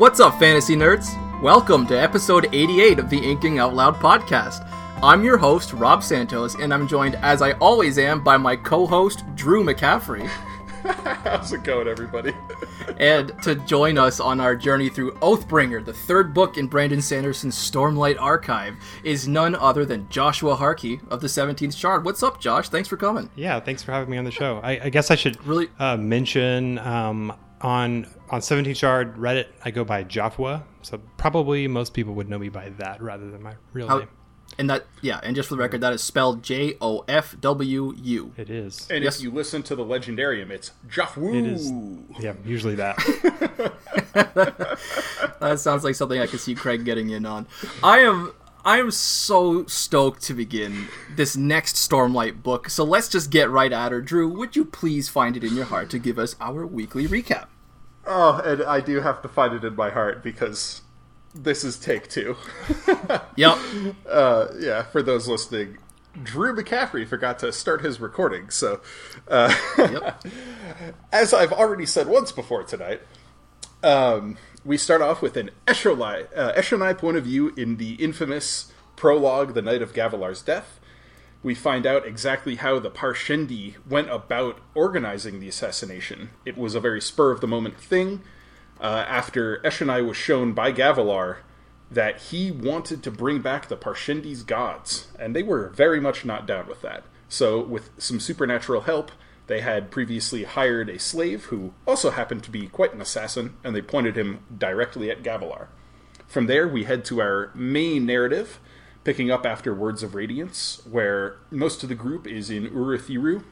What's up, fantasy nerds? Welcome to episode 88 of the Inking Out Loud podcast. I'm your host, Rob Santos, and I'm joined, as I always am, by my co-host, Drew McCaffrey. How's it going, everybody? And to join us on our journey through Oathbringer, the third book in Brandon Sanderson's Stormlight Archive, is none other than Joshua Harkey of the 17th Shard. What's up, Josh? Thanks for coming. Yeah, thanks for having me on the show. I guess I should really mention... On 17th Shard Reddit, I go by Joshua, so probably most people would know me by that rather than my real name. And that, yeah, and just for the record, that is spelled J-O-F-W-U. It is. And yes. If you listen to the Legendarium, it's Joshua. It is. Yeah, usually that. That sounds like something I could see Craig getting in on. I am so stoked to begin this next Stormlight book, so let's just get right at her. Drew, would you please find it in your heart to give us our weekly recap? Oh, and I do have to find it in my heart because this is take two. Yep. Yeah, for those listening, Drew McCaffrey forgot to start his recording, so... Yep. As I've already said once before tonight... we start off with an Eshonai point of view in the infamous prologue, The Night of Gavilar's Death. We find out exactly how the Parshendi went about organizing the assassination. It was a very spur-of-the-moment thing. After Eshonai was shown by Gavilar that he wanted to bring back the Parshendi's gods, and they were very much not down with that. So, with some supernatural help, they had previously hired a slave who also happened to be quite an assassin, and they pointed him directly at Gavilar. From there, we head to our main narrative, picking up after Words of Radiance, where most of the group is in Urithiru,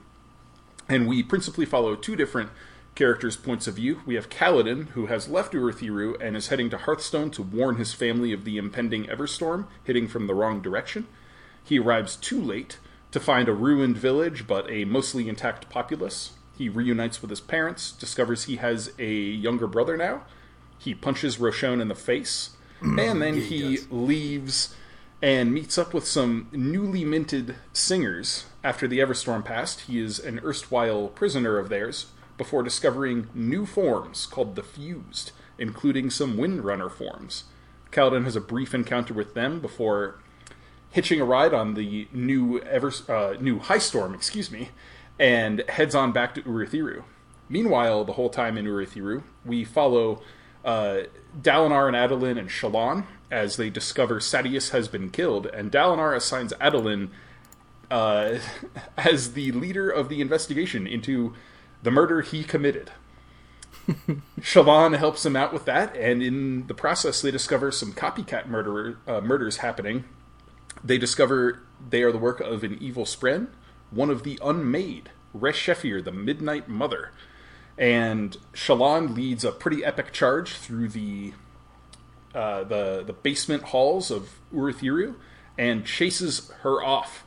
and we principally follow two different characters' points of view. We have Kaladin, who has left Urithiru and is heading to Hearthstone to warn his family of the impending Everstorm, hitting from the wrong direction. He arrives too late to find a ruined village, but a mostly intact populace. He reunites with his parents, discovers he has a younger brother now. He punches Roshone in the face, and then he leaves and meets up with some newly minted singers. After the Everstorm passed, he is an erstwhile prisoner of theirs, before discovering new forms called the Fused, including some Windrunner forms. Kaladin has a brief encounter with them before... hitching a ride on the new Highstorm, and heads on back to Urithiru. Meanwhile, the whole time in Urithiru, we follow Dalinar and Adolin and Shallan as they discover Sadius has been killed, and Dalinar assigns Adolin as the leader of the investigation into the murder he committed. Shallan helps him out with that, and in the process they discover some copycat murders happening. They discover they are the work of an evil spren, one of the unmade, Re-Shephir, the Midnight Mother. And Shallan leads a pretty epic charge through the basement halls of Urithiru and chases her off.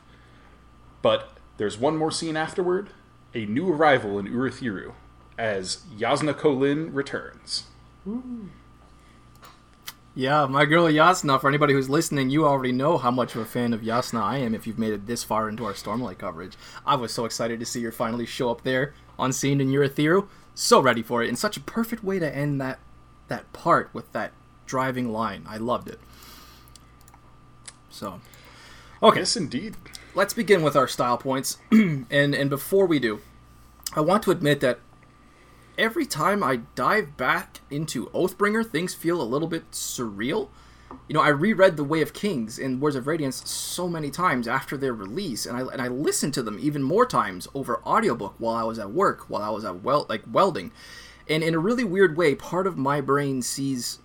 But there's one more scene afterward, a new arrival in Urithiru, as Yasna Kolin returns. Ooh. Yeah, my girl Yasna, for anybody who's listening, you already know how much of a fan of Yasna I am if you've made it this far into our Stormlight coverage. I was so excited to see her finally show up there on scene in Urithiru. So ready for it, and such a perfect way to end that part with that driving line. I loved it. So, okay. Yes, indeed. Let's begin with our style points. and before we do, I want to admit that every time I dive back into Oathbringer, things feel a little bit surreal. You know, I reread The Way of Kings and Words of Radiance so many times after their release, and I listened to them even more times over audiobook while I was at work, while I was at welding. And in a really weird way, part of my brain sees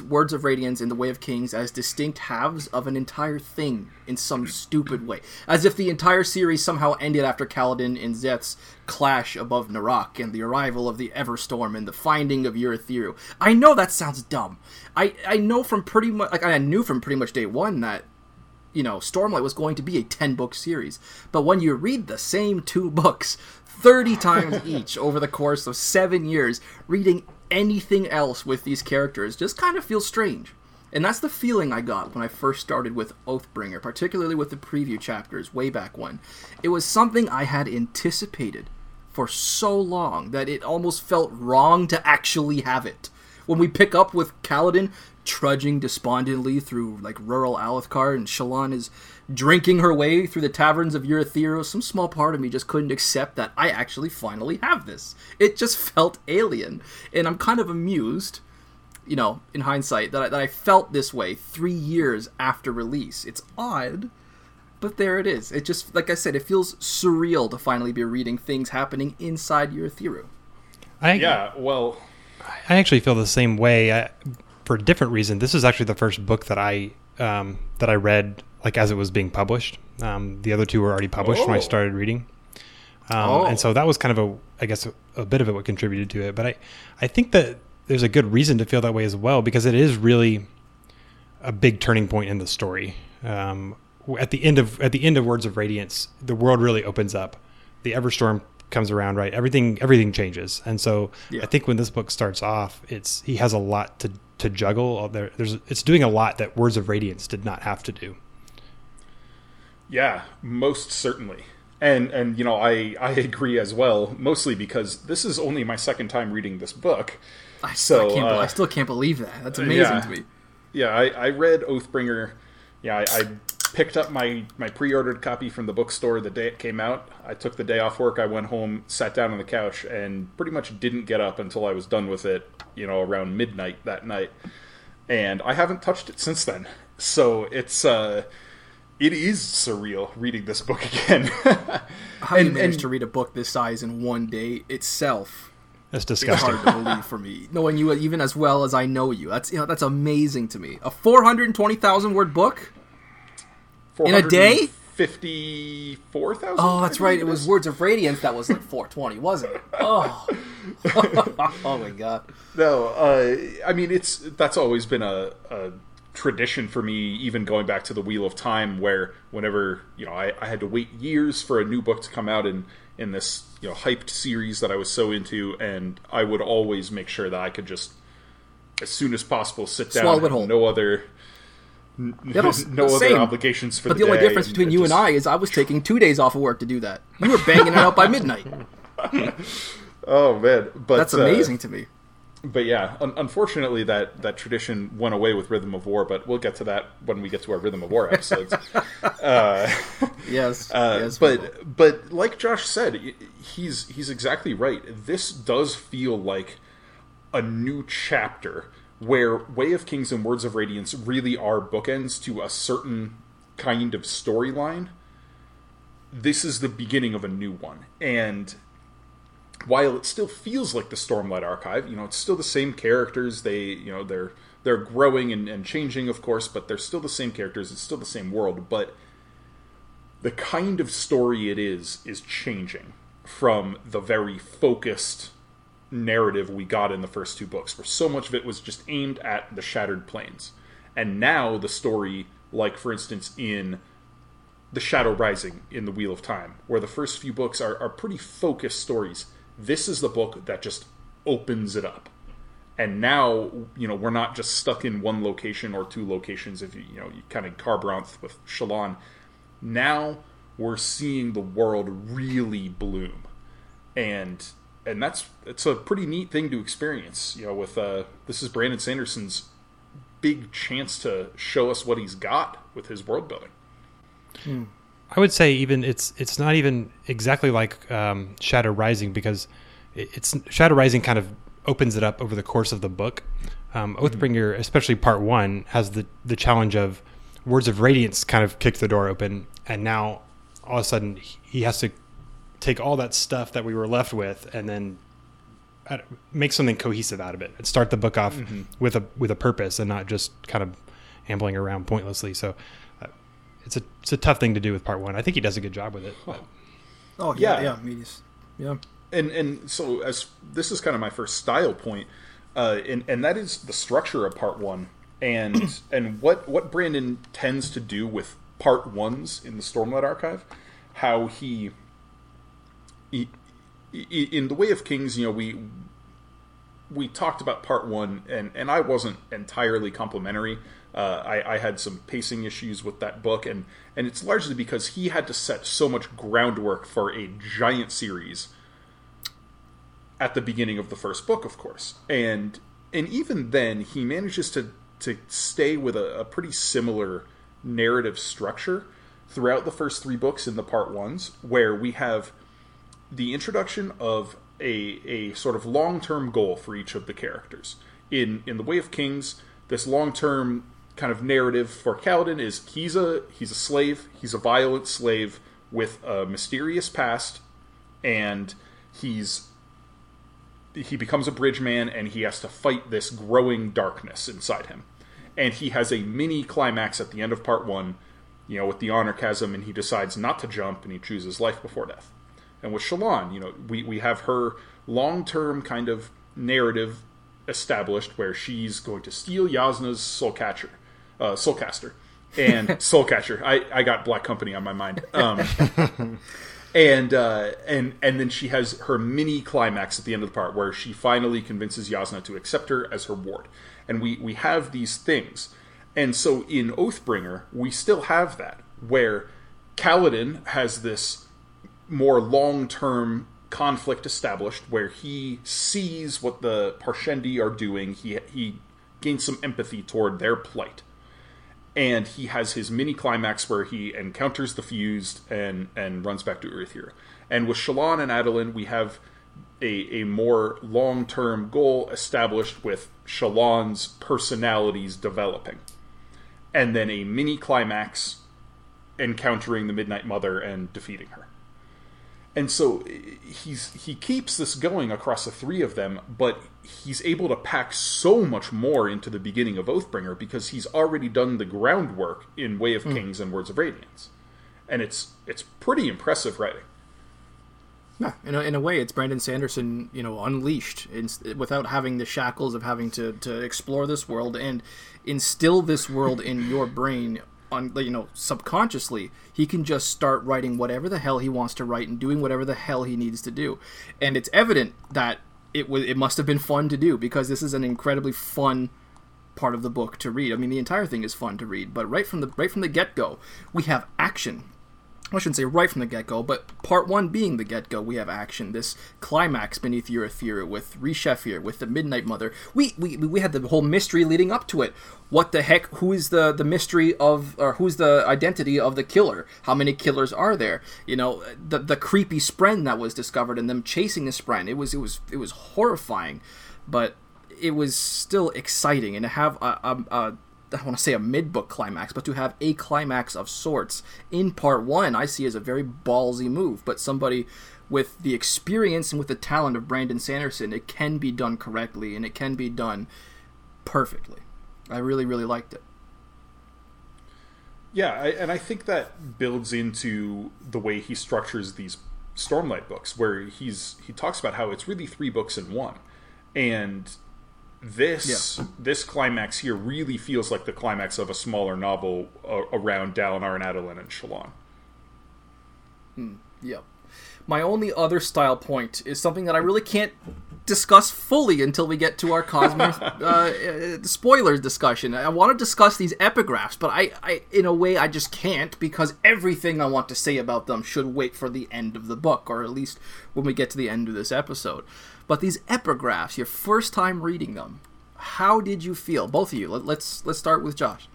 Words of Radiance and The Way of Kings as distinct halves of an entire thing in some stupid way. As if the entire series somehow ended after Kaladin and Zeth's clash above Narak and the arrival of the Everstorm and the finding of Urithiru. I know that sounds dumb. I knew from pretty much day one that, you know, Stormlight was going to be a 10-book series. But when you read the same two books 30 times each over the course of 7 years, reading anything else with these characters just kind of feels strange. And that's the feeling I got when I first started with Oathbringer, particularly with the preview chapters way back when. It was something I had anticipated for so long that it almost felt wrong to actually have it, When we pick up with Kaladin trudging despondently through like rural Alethkar, and Shallan is drinking her way through the taverns of Urithiru, some small part of me just couldn't accept that I actually finally have this. It just felt alien. And I'm kind of amused, you know, in hindsight, that I felt this way 3 years after release. It's odd, but there it is. It just, like I said, it feels surreal to finally be reading things happening inside Urithiru. I actually feel the same way for a different reason. This is actually the first book that I read like as it was being published. The other two were already published when I started reading, and so that was kind of a bit of it what contributed to it. But I think that there's a good reason to feel that way as well, because it is really a big turning point in the story. At the end of Words of Radiance, the world really opens up. The Everstorm comes around, right? Everything changes. And so I think when this book starts off, he has a lot to juggle. It's doing a lot that Words of Radiance did not have to do. Yeah, most certainly. And you know, I agree as well, mostly because this is only my second time reading this book. I still can't believe that. That's amazing to me. Yeah, I read Oathbringer. Yeah, I picked up my pre-ordered copy from the bookstore the day it came out. I took the day off work, I went home, sat down on the couch, and pretty much didn't get up until I was done with it, you know, around midnight that night. And I haven't touched it since then. So it is surreal reading this book again. How you managed to read a book this size in one day itself. That's disgusting. It's hard to believe for me, knowing you even as well as I know you. That's, you know, that's amazing to me. A 420,000 word book in a day? 54,000? Oh, that's right. It was Words of Radiance that was like 420, wasn't it? Oh. Oh my god. No, I mean, that's always been a tradition for me, even going back to the Wheel of Time, where whenever, you know, I had to wait years for a new book to come out in this, you know, hyped series that I was so into, and I would always make sure that I could just, as soon as possible, sit down and have no other obligations for the day. But the only difference between you and I is I was taking 2 days off of work to do that. You were banging it out by midnight. Oh, man. But that's amazing to me. But yeah, unfortunately, that tradition went away with Rhythm of War, but we'll get to that when we get to our Rhythm of War episodes. Yes. But like Josh said, he's exactly right. This does feel like a new chapter where Way of Kings and Words of Radiance really are bookends to a certain kind of storyline. This is the beginning of a new one, and while it still feels like the Stormlight Archive, you know, it's still the same characters. They, you know, they're growing and changing, of course, but they're still the same characters. It's still the same world, but the kind of story it is changing from the very focused narrative we got in the first two books, where so much of it was just aimed at the Shattered Plains. And now the story, like, for instance, in The Shadow Rising in The Wheel of Time, where the first few books are pretty focused stories, this is the book that just opens it up. And now, you know, we're not just stuck in one location or two locations, if you kind of Carbranth with Shallan. Now we're seeing the world really bloom. And it's a pretty neat thing to experience, you know, with, this is Brandon Sanderson's big chance to show us what he's got with his world building. Hmm. I would say even it's not even exactly like Shadow Rising, because Shadow Rising kind of opens it up over the course of the book. Oathbringer, especially part one, has the challenge of Words of Radiance kind of kicked the door open, and now all of a sudden he has to take all that stuff that we were left with and then make something cohesive out of it and start the book off with a purpose and not just kind of ambling around pointlessly. So it's a tough thing to do with part one. I think he does a good job with it. But. Oh yeah. I mean, yeah. And so as this is kind of my first style point, and that is the structure of part one, and what Brandon tends to do with part ones in the Stormlight Archive, how he in The Way of Kings, you know, we talked about part one, and I wasn't entirely complimentary. I had some pacing issues with that book, and it's largely because he had to set so much groundwork for a giant series at the beginning of the first book, of course. And And even then, he manages to stay with a pretty similar narrative structure throughout the first three books in the part ones, where we have the introduction of a sort of long-term goal for each of the characters. In The Way of Kings, this long-term kind of narrative for Kaladin is he's a slave, he's a violent slave with a mysterious past, and he becomes a bridge man, and he has to fight this growing darkness inside him. And he has a mini climax at the end of part one, you know, with the honor chasm, and he decides not to jump, and he chooses life before death. And with Shallan, you know, we have her long-term kind of narrative established where she's going to steal Yasna's Soulcaster. And Soulcatcher. I got Black Company on my mind. And then she has her mini climax at the end of the part where she finally convinces Yasna to accept her as her ward. And we have these things. And so in Oathbringer, we still have that, where Kaladin has this more long-term conflict established, where he sees what the Parshendi are doing. He gains some empathy toward their plight. And he has his mini climax where he encounters the Fused and runs back to Urithiru. And with Shallan and Adolin, we have a more long-term goal established with Shallan's personalities developing. And then a mini climax encountering the Midnight Mother and defeating her. And so he keeps this going across the three of them, but he's able to pack so much more into the beginning of Oathbringer because he's already done the groundwork in Way of Kings and Words of Radiance. And it's pretty impressive writing. Yeah, in a way, it's Brandon Sanderson, you know, unleashed without having the shackles of having to explore this world and instill this world in your brain. On, you know, subconsciously, he can just start writing whatever the hell he wants to write and doing whatever the hell he needs to do. And it's evident that it must have been fun to do, because this is an incredibly fun part of the book to read. I mean, the entire thing is fun to read, but right from the get-go, we have action. I shouldn't say right from the get-go, but part one being the get-go, we have action. This climax beneath Urithiru with Re-Shephir, with the Midnight Mother. We had the whole mystery leading up to it. What the heck? Who is the mystery of, or who's the identity of the killer? How many killers are there? You know, the creepy Spren that was discovered and them chasing the Spren. It was horrifying, but it was still exciting. And to have a I don't want to say a mid-book climax, but to have a climax of sorts in part one, I see as a very ballsy move. But somebody with the experience and with the talent of Brandon Sanderson, it can be done correctly, and it can be done perfectly. I really, really liked it. Yeah, and I think that builds into the way he structures these Stormlight books, where he talks about how it's really three books in one. And this climax here really feels like the climax of a smaller novel around Dalinar and Adolin and Shallan. Yep. My only other style point is something that I really can't discuss fully until we get to our Cosmere spoilers discussion. I want to discuss these epigraphs, but I, in a way, I just can't, because everything I want to say about them should wait for the end of the book, or at least when we get to the end of this episode. But these epigraphs, your first time reading them, how did you feel? Both of you. Let's start with Josh.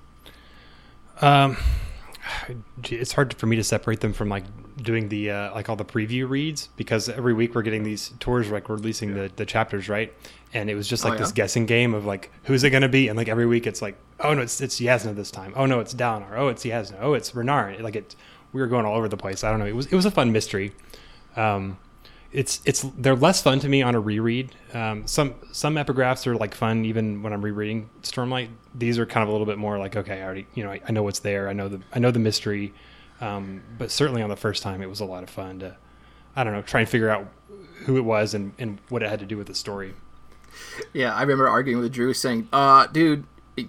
It's hard for me to separate them from like doing the like all the preview reads, because every week we're getting these tours, like we're releasing the chapters, right? And it was just like this guessing game of like, who's it going to be? And like every week it's like, oh no, it's Yasna this time. Oh no, it's Dalinar. Oh, it's Yasna. Oh, it's Renar. Like we were going all over the place. I don't know. It was a fun mystery. They're less fun to me on a reread. Some epigraphs are like fun even when I'm rereading Stormlight. These are kind of a little bit more like, okay, I already, you know, I know what's there. I know the mystery. But certainly on the first time, it was a lot of fun to, I don't know, try and figure out who it was and what it had to do with the story. Yeah, I remember arguing with Drew saying, dude,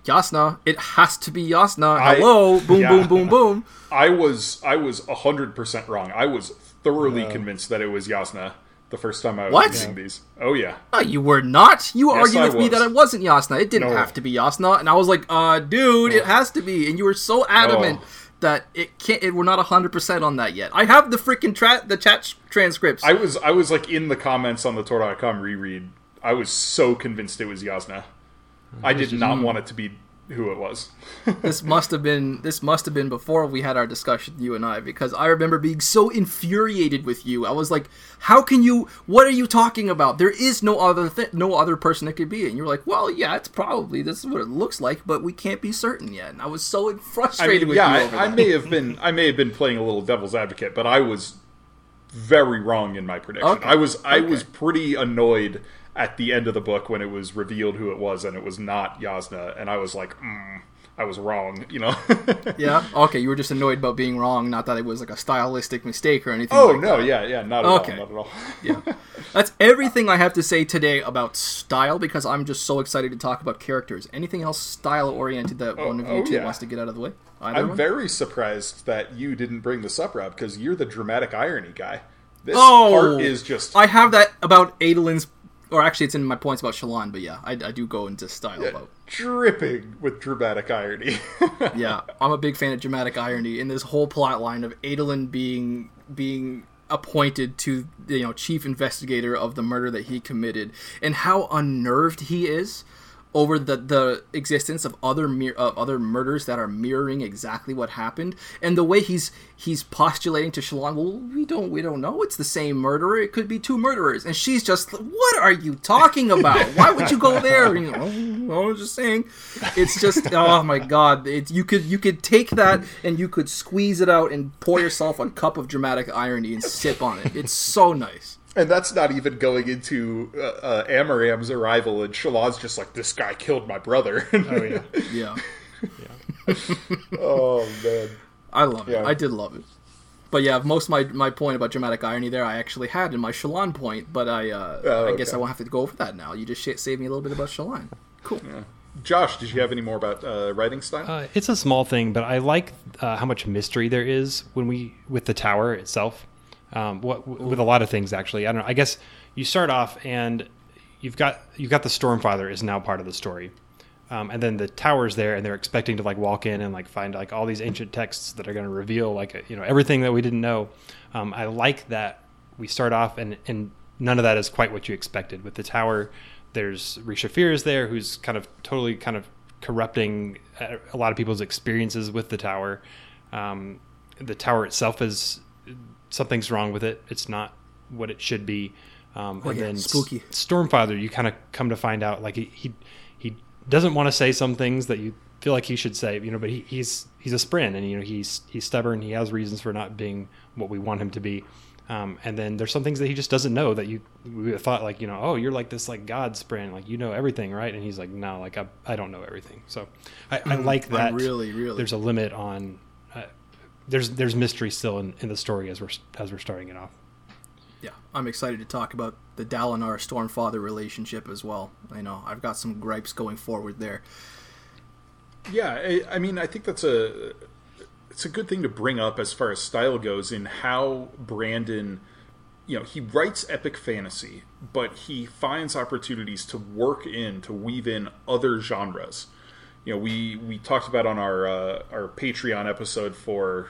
Yasna, it has to be Yasna. Hello, boom, boom, boom. I was 100% wrong. I was thoroughly convinced that it was Yasna the first time I was reading these. Oh, yeah. No, you were not. You argued with me that it wasn't Yasna. It didn't have to be Yasna. And I was like, dude, it has to be. And you were so adamant that it can't. We're not 100% on that yet. I have the freaking the chat transcripts. I was like in the comments on the Tor.com reread. I was so convinced it was Yasna. I did not want it to be who it was. This must have been before we had our discussion, you and I, because I remember being so infuriated with you. I was like, how can you, what are you talking about? There is no other person that could be it. And you were like, well, yeah, it's probably, this is what it looks like, but we can't be certain yet. And I was so frustrated with you over that. I may have been playing a little devil's advocate, but I was very wrong in my prediction. Okay. I was pretty annoyed at the end of the book when it was revealed who it was and it was not Yasna, and I was like, I was wrong, you know? Yeah, okay, you were just annoyed about being wrong, not that it was like a stylistic mistake or anything like that. Oh, no, yeah, not at all. Yeah. That's everything I have to say today about style, because I'm just so excited to talk about characters. Anything else style-oriented that one of you two wants to get out of the way? I'm very surprised that you didn't bring this up, Rob, because you're the dramatic irony guy. This part is just... I have that about Adolin's... Or actually, it's in my points about Shallan, but yeah, I do go into style about dripping with dramatic irony. Yeah, I'm a big fan of dramatic irony in this whole plot line of Adolin being appointed to, you know, chief investigator of the murder that he committed, and how unnerved he is over the existence of other murders that are mirroring exactly what happened, and the way he's postulating to Shallan, well, we don't know, it's the same murderer, it could be two murderers, and she's just, what are you talking about? Why would you go there? And, I was just saying, it's just, oh my god, you could take that and you could squeeze it out and pour yourself a cup of dramatic irony and sip on it. It's so nice. And that's not even going into Amaram's arrival, and Shallan's just like, this guy killed my brother. Oh, yeah. Yeah. Oh, man. I love it. I did love it. But yeah, most of my point about dramatic irony there I actually had in my Shallan point, but I guess I won't have to go over that now. You just saved me a little bit about Shallan. Cool. Yeah. Josh, did you have any more about writing style? It's a small thing, but I like how much mystery there is with the tower itself. With a lot of things, actually. I don't know. I guess you start off and you've got the Stormfather is now part of the story. And then the tower's there, and they're expecting to like walk in and like find like all these ancient texts that are going to reveal like, you know, everything that we didn't know. I like that we start off and none of that is quite what you expected. With the tower, there's Re-Shephir is there, who's totally corrupting a lot of people's experiences with the tower. The tower itself is... something's wrong with it. It's not what it should be. Then spooky. Stormfather, you kind of come to find out, like he doesn't want to say some things that you feel like he should say, you know, but he's a sprint, and you know he's stubborn. He has reasons for not being what we want him to be. And then there's some things that he just doesn't know that we thought, like, you know, oh, you're like this like God sprint, like you know everything, right? And he's like, no, like I don't know everything. So I like that. Really, there's a limit on. There's mystery still in the story as we're starting it off. Yeah, I'm excited to talk about the Dalinar Stormfather relationship as well. I know I've got some gripes going forward there. Yeah, I mean, I think that's it's a good thing to bring up as far as style goes, in how Brandon, you know, he writes epic fantasy, but he finds opportunities to weave in other genres. You know, we talked about on our Patreon episode for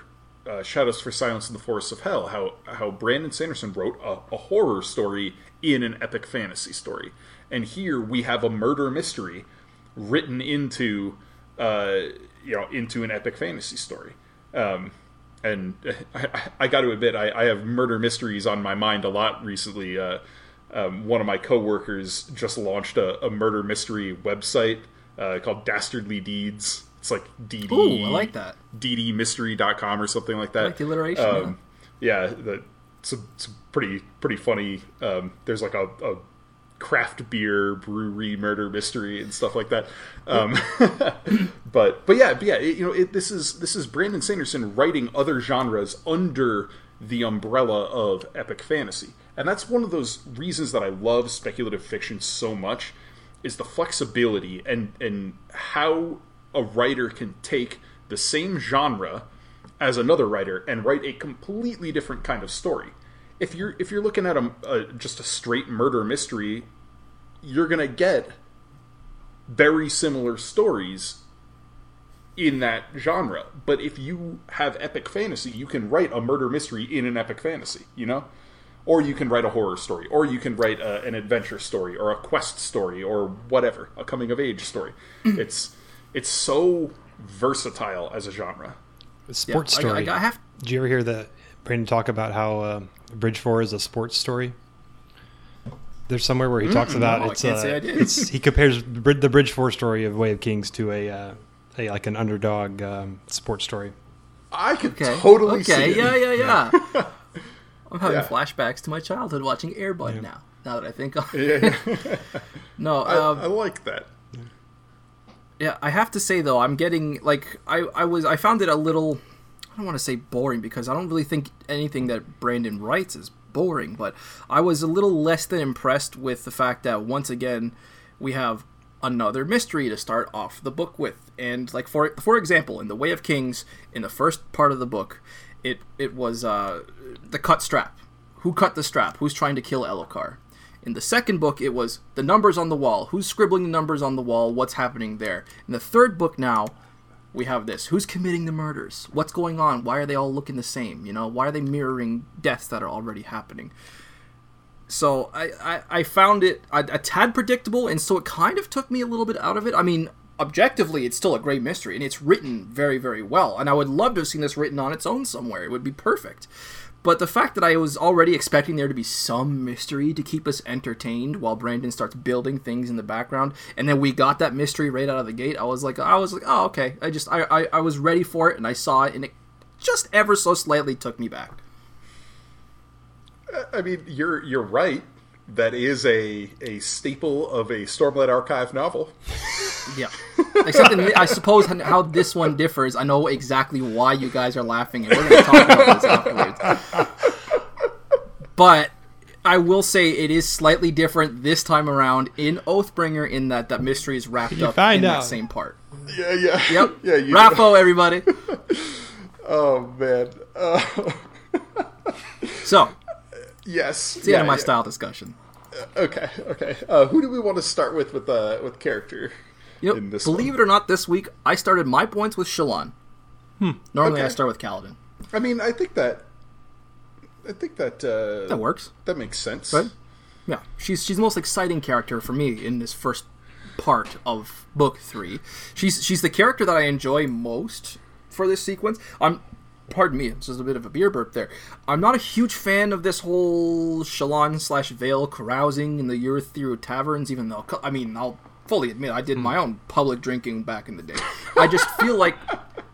Shadows for Silence in the Forests of Hell how Brandon Sanderson wrote a horror story in an epic fantasy story. And here we have a murder mystery written into an epic fantasy story. And I got to admit, I have murder mysteries on my mind a lot recently. One of my coworkers just launched a murder mystery website called Dastardly Deeds. It's like DD. Ooh, I like that. DDMystery.com or something like that. I like the alliteration. Yeah, it's pretty funny. There's like a craft beer brewery murder mystery and stuff like that. But yeah, you know, this is Brandon Sanderson writing other genres under the umbrella of epic fantasy, and that's one of those reasons that I love speculative fiction so much. Is the flexibility and how a writer can take the same genre as another writer and write a completely different kind of story. If you're looking at just a straight murder mystery, you're gonna get very similar stories in that genre. But if you have epic fantasy, you can write a murder mystery in an epic fantasy. You know, Or you can write a horror story, or you can write an adventure story, or a quest story, or whatever, a coming-of-age story. It's so versatile as a genre. Sports story. I have... Did you ever hear Brandon talk about how Bridge 4 is a sports story? There's somewhere where he talks about he compares the Bridge 4 story of Way of Kings to a an underdog sports story. I could totally see it. Yeah. I'm having flashbacks to my childhood watching Air Bud now that I think of it. No, I like that. Yeah, I have to say though, I'm getting I found it a little, I don't want to say boring, because I don't really think anything that Brandon writes is boring, but I was a little less than impressed with the fact that once again we have another mystery to start off the book with. And like for example, in The Way of Kings, in the first part of the book, it was the cut strap. Who cut the strap? Who's trying to kill Elokar? In the second book, it was the numbers on the wall. Who's scribbling the numbers on the wall? What's happening there? In the third book now, we have this. Who's committing the murders? What's going on? Why are they all looking the same? You know, why are they mirroring deaths that are already happening? So I found it a tad predictable, and so it kind of took me a little bit out of it. I mean, objectively, it's still a great mystery, and it's written very, very well. And I would love to have seen this written on its own somewhere. It would be perfect. But the fact that I was already expecting there to be some mystery to keep us entertained while Brandon starts building things in the background, and then we got that mystery right out of the gate, I was like, oh, okay. I was ready for it, and I saw it, and it just ever so slightly took me back. I mean, you're right. That is a staple of a Stormlight Archive novel. Yeah. Except I suppose how this one differs. I know exactly why you guys are laughing, and we're going to talk about this afterwards. But I will say it is slightly different this time around in Oathbringer in that mystery is wrapped up in that same part. Yeah. Yep. Yeah, Raffo, everybody. Oh, man. So... Yes. It's the end of my style discussion. Okay. Who do we want to start with character? In this believe it or not, this week I started my points with Shallan. Normally I start with Kaladin. I mean, I think that that works. That makes sense. Right? Yeah, she's the most exciting character for me in this first part of book 3. She's the character that I enjoy most for this sequence. Pardon me, this is a bit of a beer burp there. I'm not a huge fan of this whole Shallan /Vale carousing in the Urithiru taverns, even though, I mean, I'll fully admit I did my own public drinking back in the day. I just feel like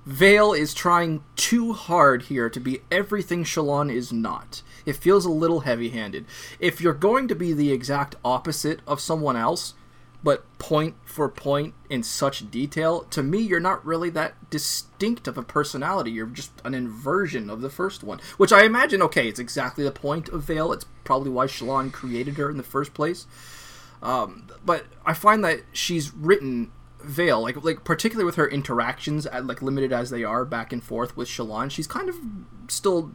Vale is trying too hard here to be everything Shallan is not. It feels a little heavy-handed. If you're going to be the exact opposite of someone else, but point for point in such detail, to me, you're not really that distinct of a personality. You're just an inversion of the first one, which I imagine, it's exactly the point of Vale. It's probably why Shallan created her in the first place. But I find that she's written Vale, like particularly with her interactions, limited as they are back and forth with Shallan, she's kind of still,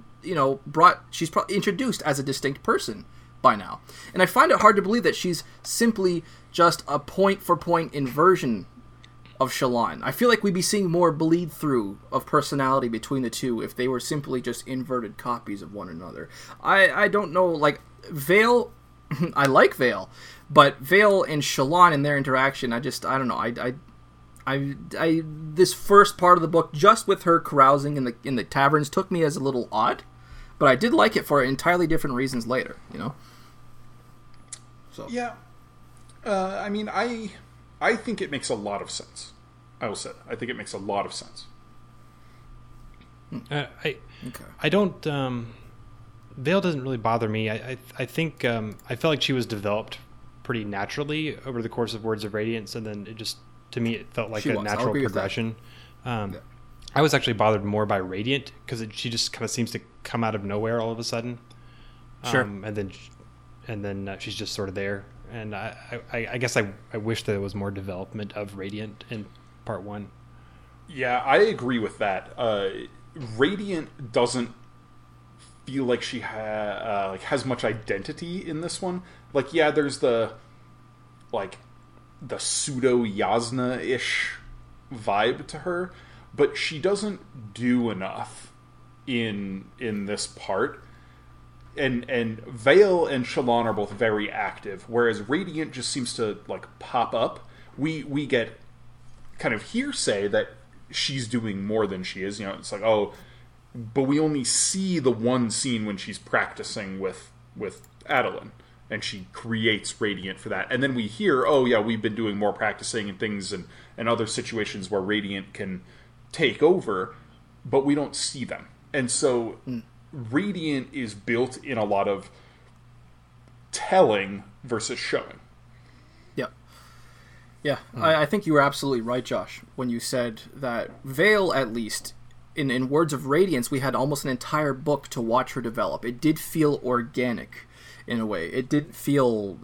she's probably introduced as a distinct person by now. And I find it hard to believe that she's simply just a point-for-point inversion of Shallan. I feel like we'd be seeing more bleed-through of personality between the two if they were simply just inverted copies of one another. I don't know, Vale... I like Vale, but Vale and Shallan and their interaction, I don't know, I this first part of the book, just with her carousing in the taverns, took me as a little odd, but I did like it for entirely different reasons later, So. Yeah. I mean, I think it makes a lot of sense. I will say that. I think it makes a lot of sense. I don't... Vale doesn't really bother me. I think... I felt like she was developed pretty naturally over the course of Words of Radiance, and then it just... To me, it felt like a natural progression. I was actually bothered more by Radiant, because she just kind of seems to come out of nowhere all of a sudden. Sure. And then she's just sort of there. And I guess I wish there was more development of Radiant in part 1. Yeah, I agree with that. Radiant doesn't feel like she has much identity in this one. There's the pseudo Yasna-ish vibe to her, but she doesn't do enough in this part And Vale and Shallan are both very active, whereas Radiant just seems to like pop up. We get kind of hearsay that she's doing more than she is. You know, it's like, oh, but we only see the one scene when she's practicing with Adolin, and she creates Radiant for that. And then we hear, oh yeah, we've been doing more practicing and things and other situations where Radiant can take over, but we don't see them. And so Radiant is built in a lot of telling versus showing. Yeah. Yeah. I think you were absolutely right, Josh, when you said that Vale, at least, in Words of Radiance, we had almost an entire book to watch her develop. It did feel organic in a way. It didn't feel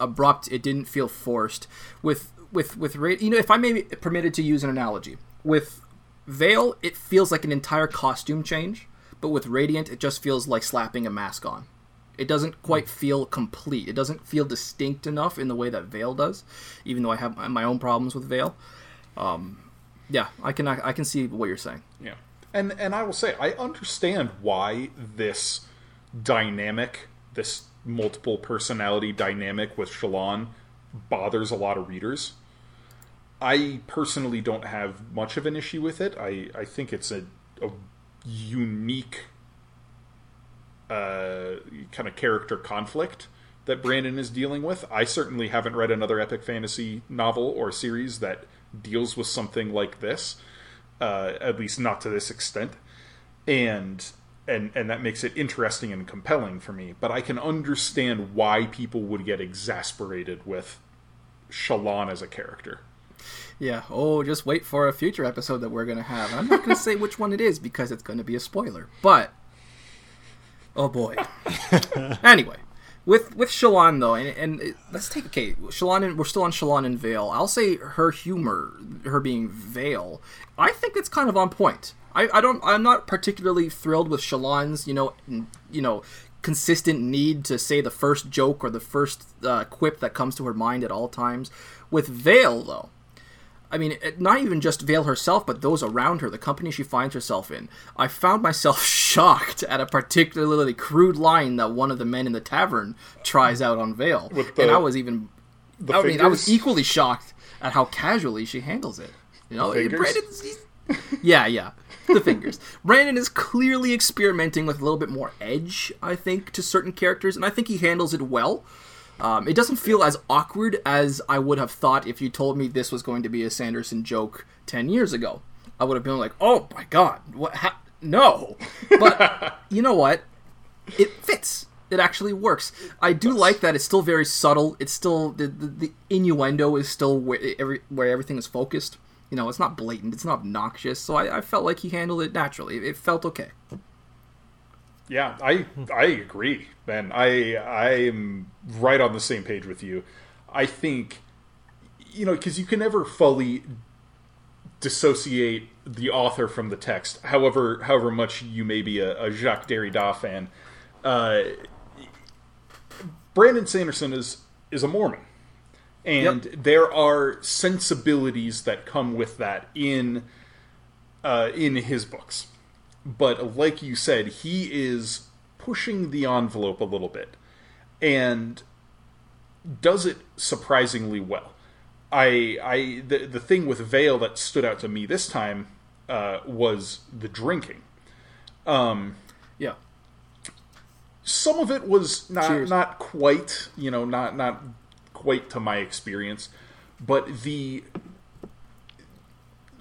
abrupt. It didn't feel forced. With Radiant, you know, if I may be permitted to use an analogy, with Vale, it feels like an entire costume change. But with Radiant, it just feels like slapping a mask on. It doesn't quite feel complete. It doesn't feel distinct enough in the way that Vale does, even though I have my own problems with Vale. Yeah, I can see what you're saying. Yeah, and I will say, I understand why this dynamic, this multiple personality dynamic with Shallan bothers a lot of readers. I personally don't have much of an issue with it. I think it's a unique kind of character conflict that Brandon is dealing with. I certainly haven't read another epic fantasy novel or series that deals with something like this, at least not to this extent, and that makes it interesting and compelling for me. But I can understand why people would get exasperated with Shallan as a character. Yeah, oh, just wait for a future episode that we're going to have. I'm not going to say which one it is because it's going to be a spoiler, but, oh boy. Anyway, with Shallan, though, and let's take, okay, Shallan, we're still on Shallan and Vale. I'll say her humor, her being Vale, I think it's kind of on point. I'm not particularly thrilled with Shallan's, you know, consistent need to say the first joke or the first quip that comes to her mind at all times. With Vale, though, I mean, not even just Vale herself, but those around her, the company she finds herself in. I found myself shocked at a particularly crude line that one of the men in the tavern tries out on Vale. And I was I was equally shocked at how casually she handles it. You know, the fingers. Brandon is clearly experimenting with a little bit more edge, I think, to certain characters, and I think he handles it well. It doesn't feel as awkward as I would have thought if you told me this was going to be a Sanderson joke 10 years ago. I would have been like, oh my god, what? No. But you know what? It fits. It actually works. I do like that it's still very subtle. It's still, the innuendo is still where everything is focused. You know, it's not blatant. It's not obnoxious. So I felt like he handled it naturally. It felt okay. Yeah, I agree, Ben. I am right on the same page with you. I think, you know, because you can never fully dissociate the author from the text, however much you may be a Jacques Derrida fan. Brandon Sanderson is a Mormon. And there are sensibilities that come with that in his books. But like you said, he is pushing the envelope a little bit and does it surprisingly well. The thing with Vale that stood out to me this time was the drinking. Some of it was not quite, you know, not quite to my experience, but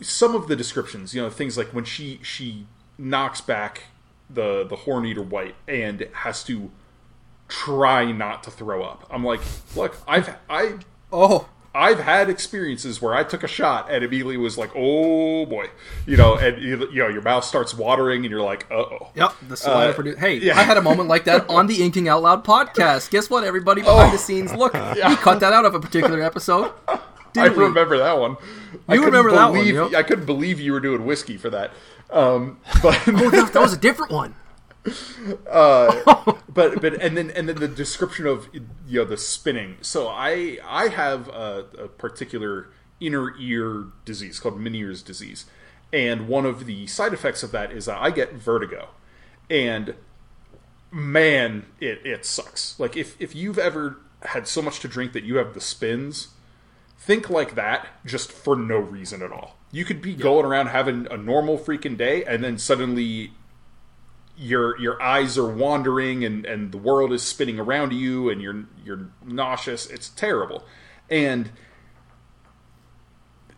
some of the descriptions, you know, things like when she knocks back the Horn Eater White and has to try not to throw up. I'm like, look, I've had experiences where I took a shot and immediately was like, oh boy, you know, and you know your mouth starts watering and you're like, uh-oh. Yep, the saliva produce. Hey, yeah. I had a moment like that on the Inking Out Loud podcast. Guess what, everybody behind the scenes? Look, we cut that out of a particular episode. Didn't we? Remember that one. You know? I couldn't believe you were doing whiskey for that. But that was a different one. But then the description of, you know, the spinning. So I have a particular inner ear disease called Meniere's disease, and one of the side effects of that is that I get vertigo, and man, it sucks. Like, if you've ever had so much to drink that you have the spins, think like that just for no reason at all. You could be going around having a normal freaking day, and then suddenly your eyes are wandering, and the world is spinning around you, and you're nauseous. It's terrible. And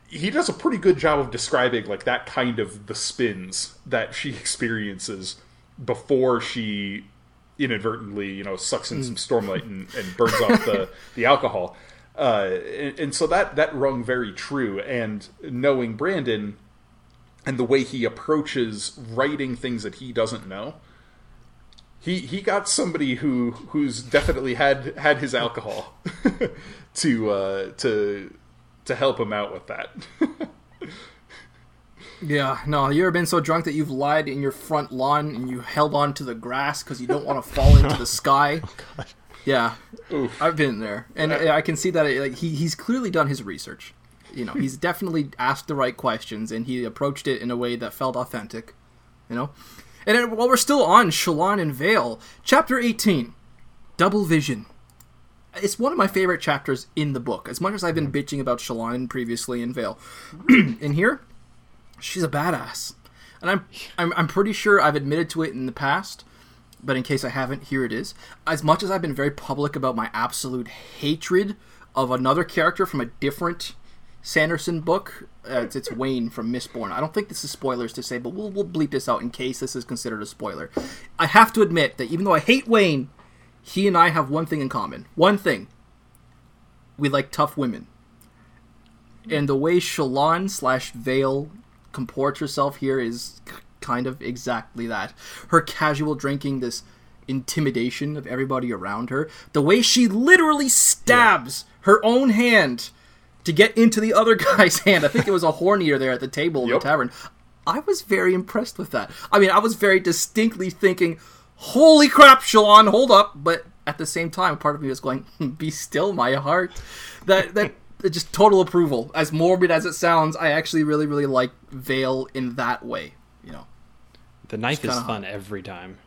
he does a pretty good job of describing, like, that kind of the spins that she experiences before she inadvertently, sucks in some Stormlight and burns off the alcohol. And so that rung very true. And knowing Brandon and the way he approaches writing things that he doesn't know, he got somebody who's definitely had his alcohol to help him out with that. Yeah, no, have you ever been so drunk that you've lied in your front lawn and you held on to the grass because you don't want to fall into the sky? Oh, God. Yeah, oof. I've been there, and I can see that he's clearly done his research. He's definitely asked the right questions, and he approached it in a way that felt authentic. And then, while we're still on Shallan and Vale, Chapter 18, Double Vision. It's one of my favorite chapters in the book. As much as I've been bitching about Shallan previously in Vale, in here, she's a badass, and I'm pretty sure I've admitted to it in the past. But in case I haven't, here it is. As much as I've been very public about my absolute hatred of another character from a different Sanderson book, it's Wayne from Mistborn. I don't think this is spoilers to say, but we'll bleep this out in case this is considered a spoiler. I have to admit that even though I hate Wayne, he and I have one thing in common. One thing. We like tough women. And the way Shallan / Vale comports herself here is kind of exactly that. Her casual drinking, this intimidation of everybody around her, the way she literally stabs her own hand to get into the other guy's hand. I think it was a hornier there at the table in the tavern. I was very impressed with that. I mean, I was very distinctly thinking, holy crap, Shallan, hold up. But at the same time, part of me was going, be still my heart. That just total approval. As morbid as it sounds, I actually really, really like Vale in that way. The knife is fun every time.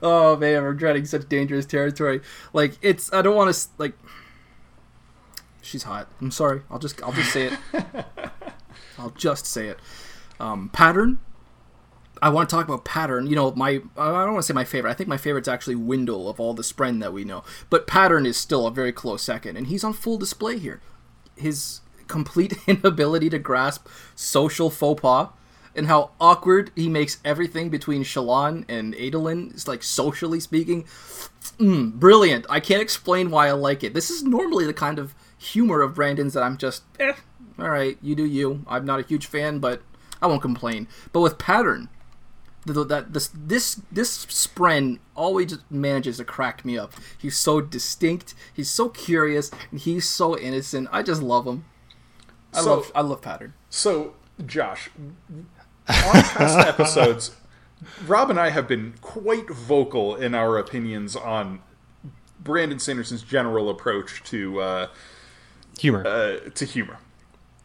Oh man, we're treading such dangerous territory. I don't want to. She's hot. I'm sorry. I'll just say it. I'll just say it. Pattern. I want to talk about Pattern. I don't want to say my favorite. I think my favorite's actually Windle of all the Spren that we know. But Pattern is still a very close second, and he's on full display here. His complete inability to grasp social faux pas, and how awkward he makes everything between Shallan and Adolin. It's socially speaking. Brilliant. I can't explain why I like it. This is normally the kind of humor of Brandon's that I'm just, all right, you do you. I'm not a huge fan, but I won't complain. But with Pattern, this Spren always manages to crack me up. He's so distinct, he's so curious, and he's so innocent. I just love him. I love Pattern. So, Josh, on past episodes, Rob and I have been quite vocal in our opinions on Brandon Sanderson's general approach to humor.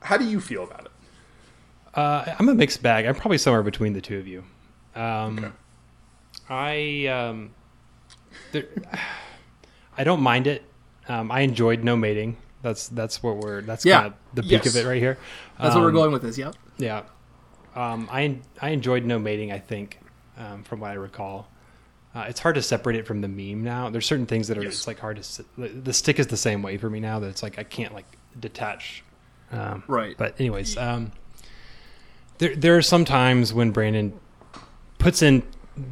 How do you feel about it? I'm a mixed bag. I'm probably somewhere between the two of you. Okay. I don't mind it. I enjoyed No Mating. That's kind of the peak of it right here. That's what we're going with this. Yep. Yeah. I enjoyed No Mating, I think, from what I recall. It's hard to separate it from the meme now. There's certain things that are just hard to. The stick is the same way for me now that it's I can't detach. Right. But anyways, there are some times when Brandon puts in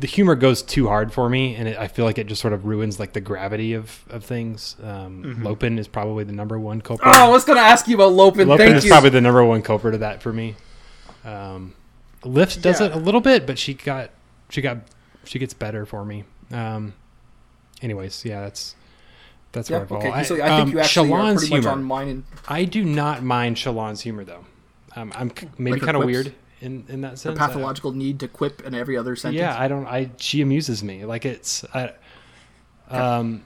the humor goes too hard for me, and I feel it just sort of ruins the gravity of things. Lopin is probably the number one culprit. Oh, I was going to ask you about Lopin. Lopin is probably the number one culprit of that for me. Lyft does it a little bit, but she gets better for me. Anyways, that's where I fall. Okay. So I think you actually Shallan's are pretty much humor. On mine. I do not mind Shallan's humor though. I'm maybe kind of weird. In that sense, the pathological need to quip in every other sentence. Yeah, she amuses me. It's fair. I don't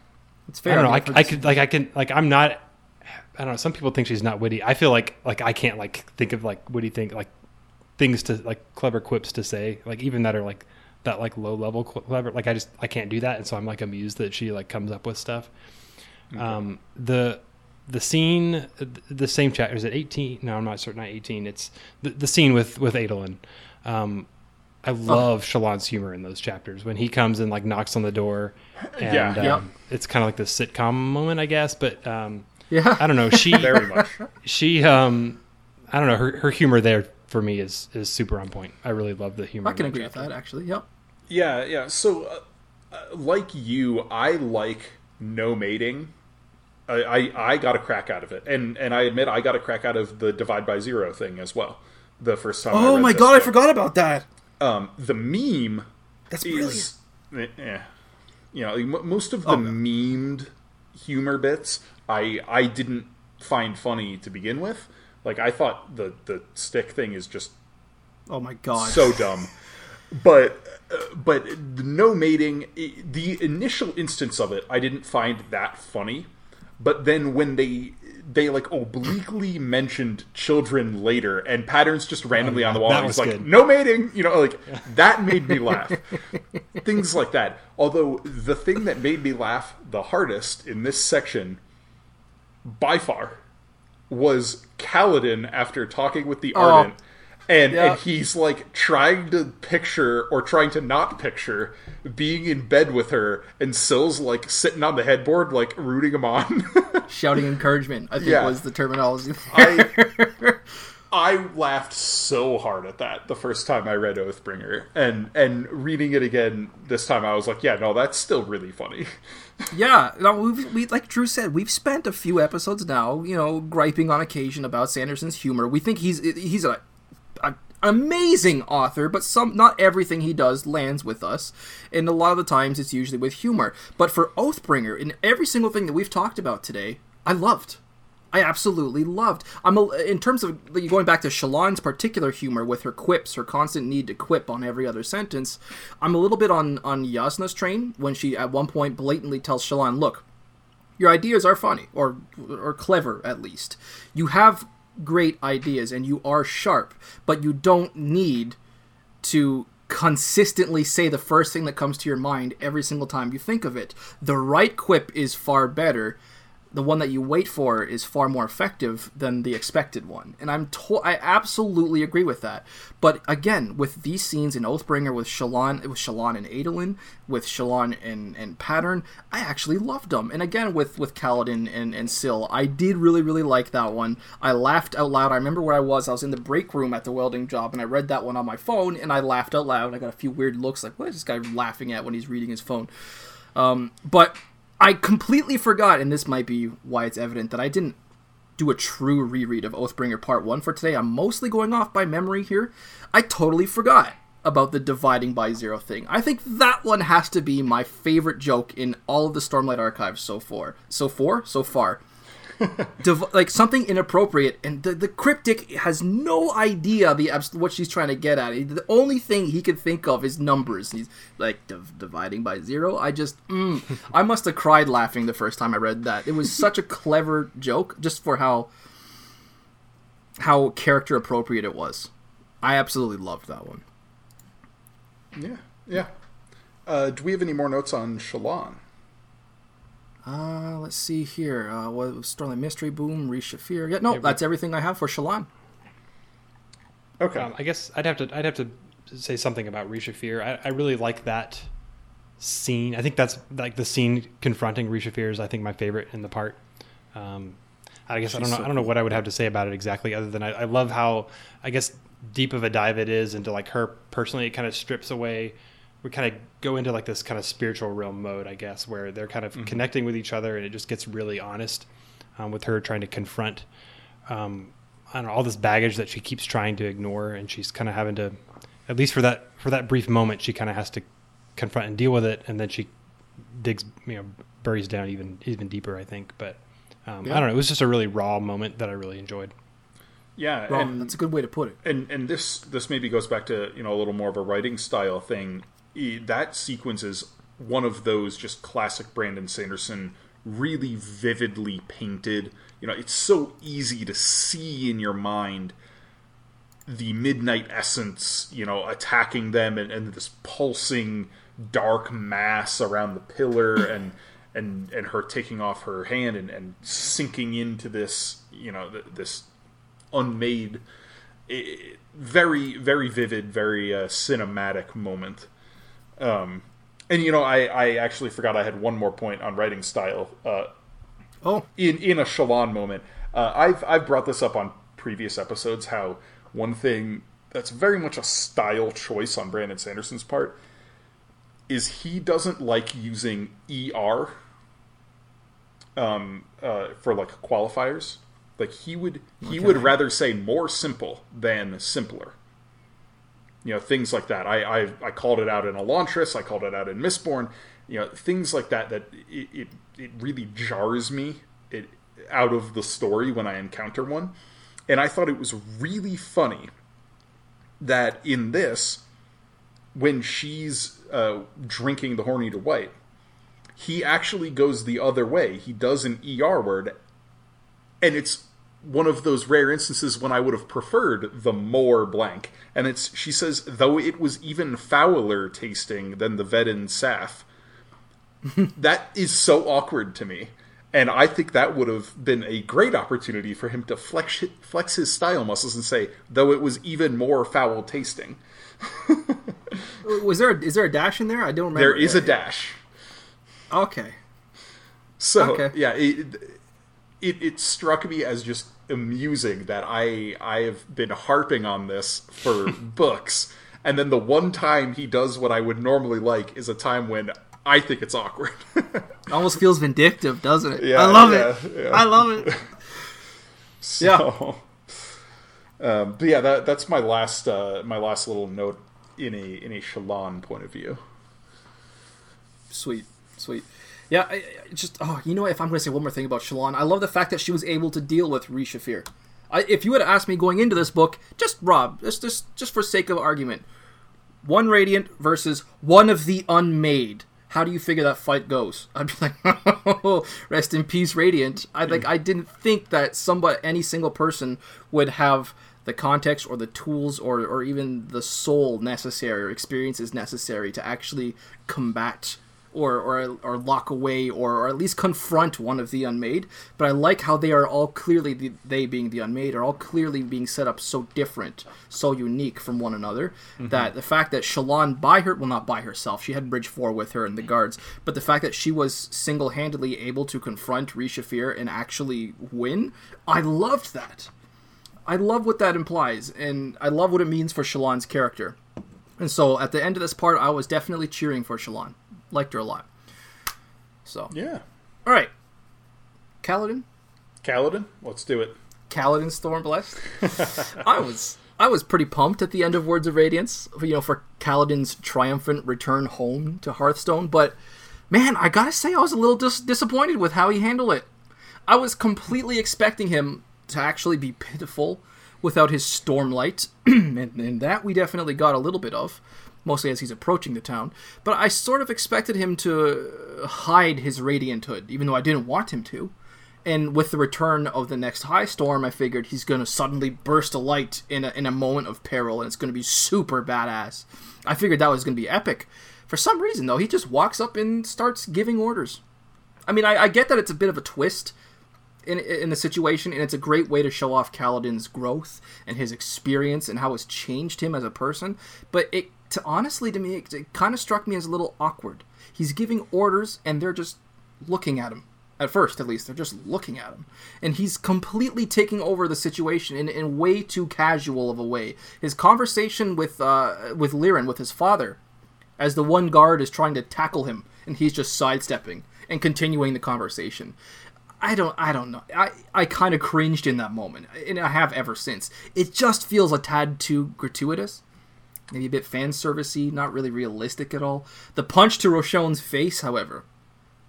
know. I don't know. Some people think she's not witty. I feel I can't think of witty things to clever quips to say. Even that are that like low level collaboration. Like I can't do that. And so I'm like amused that she like comes up with stuff. Okay. The scene, the same chapter, is it 18? No, I'm not certain. Not 18. It's the scene with Adolin. I love Shallan's humor in those chapters when he comes and like knocks on the door. And, it's kind of like this sitcom moment, I guess. But I don't know. She very much. She I don't know. Her humor there for me is super on point. I really love the humor. I can agree with that actually. Yep. Yeah. So, like you, I like no mating. I got a crack out of it, and I admit I got a crack out of the divide by zero thing as well. The first time. Oh my god, I forgot about that. The meme. That's brilliant. You know, most of the memed humor bits, I didn't find funny to begin with. Like I thought the stick thing is just. Oh my god. So dumb. But no mating. The initial instance of it, I didn't find that funny. But then when they like obliquely mentioned children later, and Pattern's just randomly on the wall, and he's like, good. No mating, you know, like that made me laugh. Things like that. Although the thing that made me laugh the hardest in this section, by far, was Kaladin after talking with the Ardent, and he's like trying to picture or trying to not picture being in bed with her, and Syl's like sitting on the headboard, like rooting him on, shouting encouragement. I think was the terminology. I laughed so hard at that the first time I read Oathbringer, and reading it again this time, I was like, yeah, no, that's still really funny. We like Drew said, we've spent a few episodes now, you know, griping on occasion about Sanderson's humor. We think he's an amazing author, but not everything he does lands with us, and a lot of the times it's usually with humor. But for Oathbringer, in every single thing that we've talked about today, I loved. I absolutely loved. In terms of going back to Shallan's particular humor with her quips, her constant need to quip on every other sentence, I'm a little bit on Yasna's train when she at one point blatantly tells Shallan, look, your ideas are funny, or clever at least. You have great ideas and you are sharp, but you don't need to consistently say the first thing that comes to your mind every single time you think of it. The right quip is far better. The one that you wait for is far more effective than the expected one. And I absolutely agree with that. But again, with these scenes in Oathbringer, with Shallan and Adolin, with Shallan and Pattern, I actually loved them. And again, with Kaladin and Syl, I did really, really like that one. I laughed out loud. I remember where I was. I was in the break room at the welding job, and I read that one on my phone, and I laughed out loud. I got a few weird looks like, what is this guy laughing at when he's reading his phone? But I completely forgot, and this might be why it's evident, that I didn't do a true reread of Oathbringer Part 1 for today. I'm mostly going off by memory here. I totally forgot about the dividing by zero thing. I think that one has to be my favorite joke in all of the Stormlight Archives so far. Like something inappropriate, and the cryptic has no idea what she's trying to get at. The only thing he can think of is numbers. He's like dividing by zero. I just I must have cried laughing the first time I read that. It was such a clever joke, just for how character appropriate it was. I absolutely loved that one. Yeah. Do we have any more notes on Shallan? Let's see here. What Stormlight Mystery Boom, Re-Shephir. Yeah, no, that's everything I have for Shallan. Okay, I guess I'd have to say something about Re-Shephir. I really like that scene. I think that's like the scene confronting Re-Shephir is I think my favorite in the part. I guess I don't know what I would have to say about it exactly, other than I love how I guess deep of a dive it is into like her personally. It kind of strips away. We kind of go into like this kind of spiritual realm mode, I guess, where they're kind of connecting with each other, and it just gets really honest with her trying to confront all this baggage that she keeps trying to ignore, and she's kind of having to, at least for that brief moment, she kind of has to confront and deal with it, and then she digs, you know, buries down even deeper, I think. But I don't know, it was just a really raw moment that I really enjoyed. Yeah, raw, and that's a good way to put it. And this maybe goes back to, you know, a little more of a writing style thing. That sequence is one of those just classic Brandon Sanderson, really vividly painted. You know, it's so easy to see in your mind the midnight essence, you know, attacking them, and this pulsing dark mass around the pillar, and her taking off her hand and sinking into this, you know, this unmade, very, very vivid, very cinematic moment. And, you know, I actually forgot I had one more point on writing style. In a Shallan moment. I've brought this up on previous episodes, how one thing that's very much a style choice on Brandon Sanderson's part is he doesn't like using ER for, like, qualifiers. Like, he would rather say more simple than simpler. You know, things like that. I called it out in Elantris. I called it out in Mistborn. You know, things like that, that it really jars me out of the story when I encounter one. And I thought it was really funny that in this, when she's drinking the horny to white, he actually goes the other way. He does an ER word, and it's one of those rare instances when I would have preferred the more blank. And it's, she says, though it was even fouler tasting than the Vedin Saf. That is so awkward to me. And I think that would have been a great opportunity for him to flex his style muscles and say, though it was even more foul tasting. Is there a dash in there? I don't remember. There is a dash. Okay. So, okay. Yeah, it struck me as just amusing that I have been harping on this for books. And then the one time he does what I would normally like is a time when I think it's awkward. It almost feels vindictive, doesn't it? Yeah, I love it. Yeah. I love it. So, yeah. But yeah, that's my last little note in a Shallan point of view. Sweet. Yeah, if I'm going to say one more thing about Shallan, I love the fact that she was able to deal with Re-Shephir. If you had asked me going into this book, just for sake of argument, one Radiant versus one of the Unmade. How do you figure that fight goes? I'd be like, oh, rest in peace, Radiant. I didn't think that any single person would have the context or the tools or even the soul necessary or experiences necessary to actually combat or lock away or at least confront one of the Unmade. But I like how they are all clearly, they being the Unmade, are all clearly being set up so different, so unique from one another, mm-hmm. that the fact that Shallan not by herself, she had Bridge 4 with her and the guards, but the fact that she was single-handedly able to confront Re-Shephir and actually win, I loved that. I love what that implies, and I love what it means for Shallan's character. And so at the end of this part, I was definitely cheering for Shallan. Liked her a lot. So. Yeah. All right. Kaladin? Let's do it. Kaladin Stormblessed. I was pretty pumped at the end of Words of Radiance, you know, for Kaladin's triumphant return home to Hearthstone, but man, I gotta say I was a little disappointed with how he handled it. I was completely expecting him to actually be pitiful without his Stormlight, and that we definitely got a little bit of. Mostly as he's approaching the town, but I sort of expected him to hide his Radiant Hood, even though I didn't want him to. And with the return of the next high storm, I figured he's going to suddenly burst a light in a moment of peril, and it's going to be super badass. I figured that was going to be epic. For some reason, though, he just walks up and starts giving orders. I mean, I get that it's a bit of a twist in the situation, and it's a great way to show off Kaladin's growth and his experience and how it's changed him as a person, but it kind of struck me as a little awkward. He's giving orders, and they're just looking at him. At first, at least, they're just looking at him. And he's completely taking over the situation in way too casual of a way. His conversation with Liren, with his father, as the one guard is trying to tackle him, and he's just sidestepping and continuing the conversation. I don't know. I kind of cringed in that moment, and I have ever since. It just feels a tad too gratuitous. Maybe a bit fanservice-y, not really realistic at all. The punch to Roshone's face, however,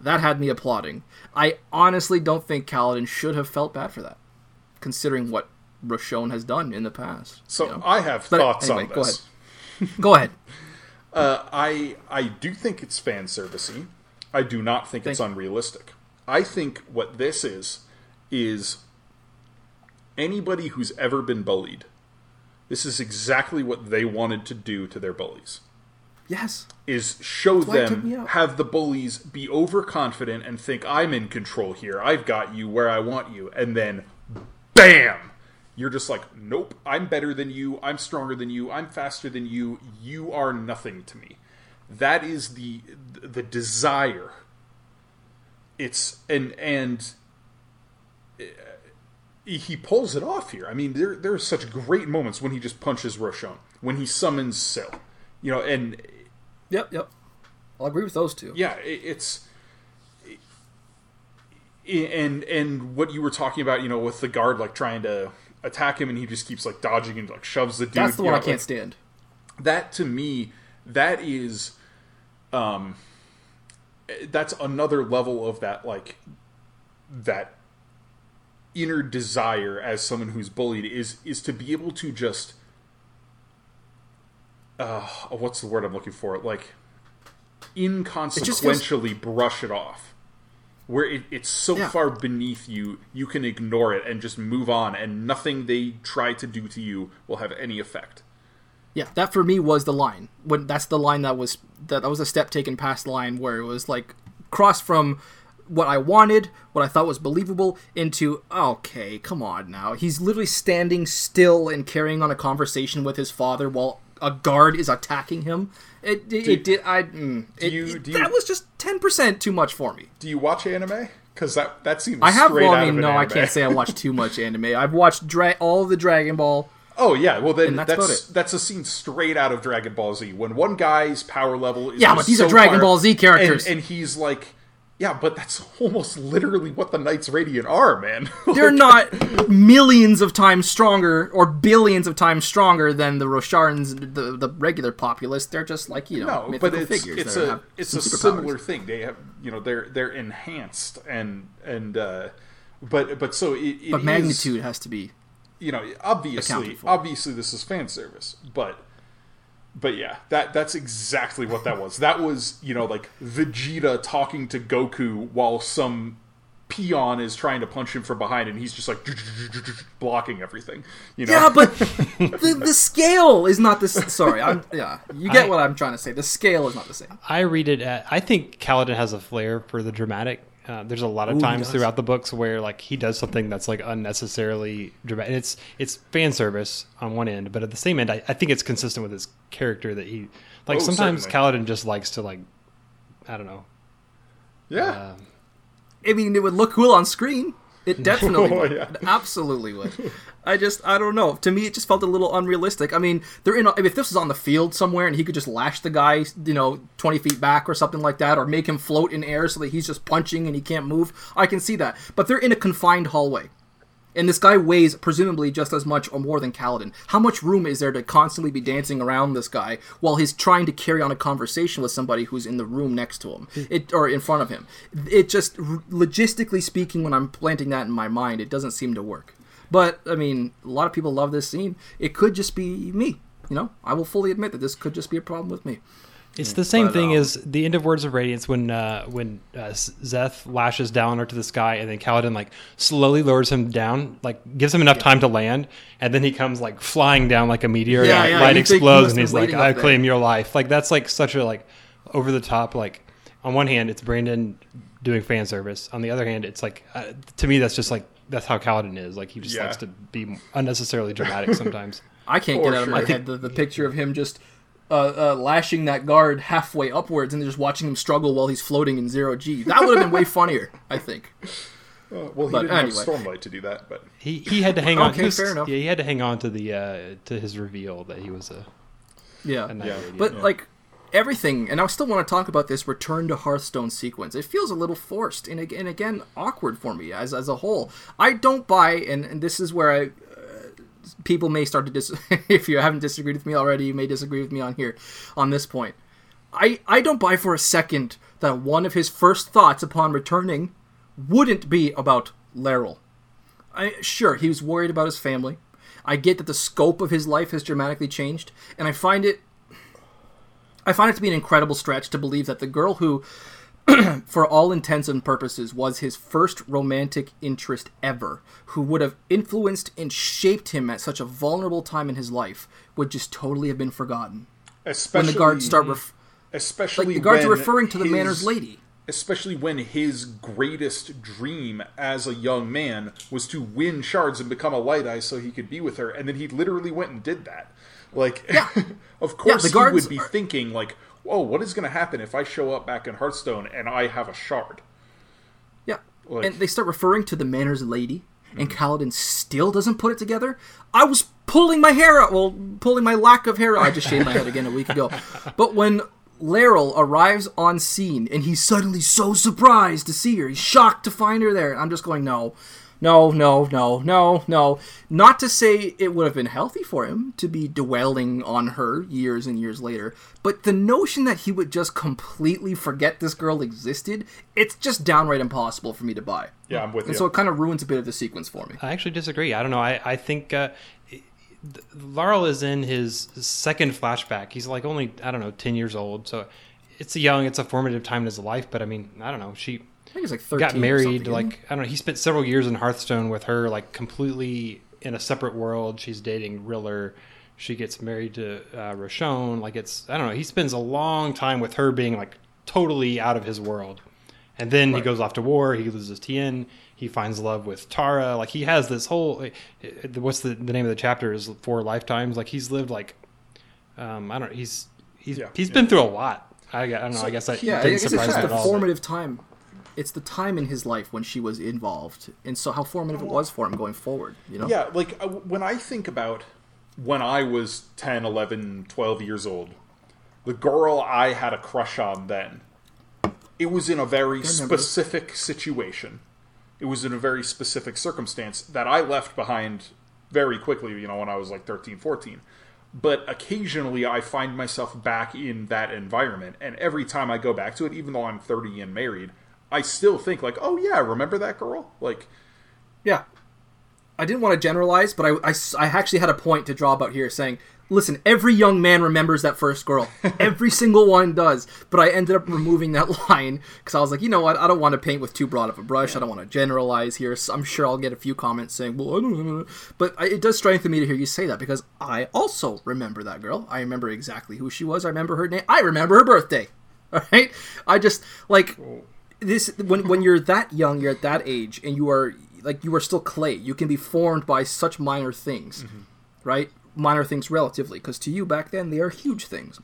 that had me applauding. I honestly don't think Kaladin should have felt bad for that, considering what Roshone has done in the past. So, you know? I have thoughts on this. Go ahead. I do think it's fanservice-y. I do not think it's unrealistic. I think what this is anybody who's ever been bullied This is exactly what they wanted to do to their bullies. Yes. Is show them, have the bullies be overconfident and think, I'm in control here. I've got you where I want you. And then, bam! You're just like, nope, I'm better than you. I'm stronger than you. I'm faster than you. You are nothing to me. That is the desire. It's, and he pulls it off here. I mean, there are such great moments when he just punches Roshone, when he summons Syl. You know, and... Yep. I'll agree with those two. Yeah, it's... And what you were talking about, you know, with the guard, like, trying to attack him, and he just keeps, like, dodging and, like, shoves the dude. That's the one I can't stand. That, to me, that is... that's another level of that, like... That inner desire as someone who's bullied is to be able to just... what's the word I'm looking for? Like, inconsequentially brush it off. Where it's so far beneath you, you can ignore it and just move on, and nothing they try to do to you will have any effect. Yeah, that for me was the line. That's the line that was a step taken past the line where it was like, crossed from what I wanted, what I thought was believable, into, okay, come on now. He's literally standing still and carrying on a conversation with his father while a guard is attacking him. That was just 10% too much for me. Do you watch anime? Because that seems straight out of an anime. I can't say I watch too much anime. I've watched all the Dragon Ball. Oh yeah, well then that's a scene straight out of Dragon Ball Z when one guy's power level is but these are Dragon Ball Z characters, and he's like, yeah, but that's almost literally what the Knights Radiant are, man. Like, they're not millions of times stronger or billions of times stronger than the Rosharans, the regular populace. They're just like, you know, mythical figures. It's a similar thing. They have, you know, they're enhanced but so it but magnitude has to be, you know, obviously this is fan service, But yeah, that's exactly what that was. That was, you know, like Vegeta talking to Goku while some peon is trying to punch him from behind, and he's just like blocking everything. You know? Yeah, but the scale is not the same. Sorry, you get what I'm trying to say. The scale is not the same. I read it. I think Kaladin has a flair for the dramatic. There's a lot of times throughout the books where like he does something that's like unnecessarily dramatic. And it's fan service on one end, but at the same end, I think it's consistent with his character that he like. Sometimes Kaladin just likes to like, I don't know. Yeah, I mean, it would look cool on screen. It definitely would. Yeah. It absolutely would. I don't know. To me, it just felt a little unrealistic. I mean, if this was on the field somewhere and he could just lash the guy, you know, 20 feet back or something like that, or make him float in air so that he's just punching and he can't move, I can see that. But they're in a confined hallway. And this guy weighs presumably just as much or more than Kaladin. How much room is there to constantly be dancing around this guy while he's trying to carry on a conversation with somebody who's in the room next to him or in front of him? It just, logistically speaking, when I'm planting that in my mind, it doesn't seem to work. But, I mean, a lot of people love this scene. It could just be me, you know? I will fully admit that this could just be a problem with me. It's the same thing as the end of Words of Radiance when Zeth lashes Dalinar to the sky, and then Kaladin like slowly lowers him down, like gives him enough time to land, and then he comes like flying down like a meteor, and light explodes, and he's like, "I claim your life." Like that's like such a like over the top. Like on one hand, it's Brandon doing fan service. On the other hand, it's like to me that's just like that's how Kaladin is. Like he just likes to be unnecessarily dramatic sometimes. I can't get out of my head the picture of him just. Lashing that guard halfway upwards and just watching him struggle while he's floating in 0G. That would have been way funnier, I think. He didn't have Stormlight to do that, but he had to hang on. Okay, fair enough. Yeah, he had to hang on to the to his reveal that he was a idiot. But like everything, and I still want to talk about this return to Hearthstone sequence. It feels a little forced and again awkward for me as a whole. I don't buy, and this is where I. People may start to if you haven't disagreed with me already, you may disagree with me on this point. I don't buy for a second that one of his first thoughts upon returning wouldn't be about Laryl. Sure, he was worried about his family. I get that the scope of his life has dramatically changed, and I find it to be an incredible stretch to believe that the girl who for all intents and purposes, was his first romantic interest ever, who would have influenced and shaped him at such a vulnerable time in his life, would just totally have been forgotten. Especially when the guards start referring to the Manor's Lady. Especially when his greatest dream as a young man was to win shards and become a Light Eye so he could be with her, and then he literally went and did that. Like, yeah. Of course he would be thinking, like, whoa, what is going to happen if I show up back in Hearthstone and I have a shard? Yeah. Like, and they start referring to the Manor's Lady, and Kaladin still doesn't put it together. I was pulling my hair out. Well, pulling my lack of hair out. I just shaved my head again a week ago. But when Laryl arrives on scene, and he's suddenly so surprised to see her. He's shocked to find her there. I'm just going, no. Not to say it would have been healthy for him to be dwelling on her years and years later, but the notion that he would just completely forget this girl existed, it's just downright impossible for me to buy. Yeah, I'm with you. And so it kind of ruins a bit of the sequence for me. I actually disagree. I don't know. I think Laryl is in his second flashback. He's like only, 10 years old. So it's a formative time in his life. But I mean, I think it's like 13. Got married. Like, he spent several years in Hearthstone with her, like completely in a separate world. She's dating Riller. She gets married to Roshone. Like, he spends a long time with her being like totally out of his world. And then He goes off to war. He loses Tien. He finds love with Tara. Like, he has this whole, what's the name of the chapter is 4 lifetimes. Like, he's lived like, he's been through a lot. I don't know. So, I guess that didn't surprise me at all. It's just the formative time. It's the time in his life when she was involved, and so how formative it was for him going forward, Yeah, like, when I think about when I was 10, 11, 12 years old, the girl I had a crush on then, it was in a very specific situation. It was in a very specific circumstance that I left behind very quickly, when I was like 13, 14. But occasionally I find myself back in that environment, and every time I go back to it, even though I'm 30 and married, I still think, like, oh, yeah, remember that girl? Like, yeah. I didn't want to generalize, but I actually had a point to draw about here saying, listen, every young man remembers that first girl. Every single one does. But I ended up removing that line because I was like, you know what? I don't want to paint with too broad of a brush. Yeah. I don't want to generalize here. So I'm sure I'll get a few comments saying, well, I don't know. But it does strengthen me to hear you say that because I also remember that girl. I remember exactly who she was. I remember her name. I remember her birthday. All right? I just, like... This when you're that young, you're at that age, and you are still clay. You can be formed by such minor things, right? Minor things relatively, because to you back then they are huge things.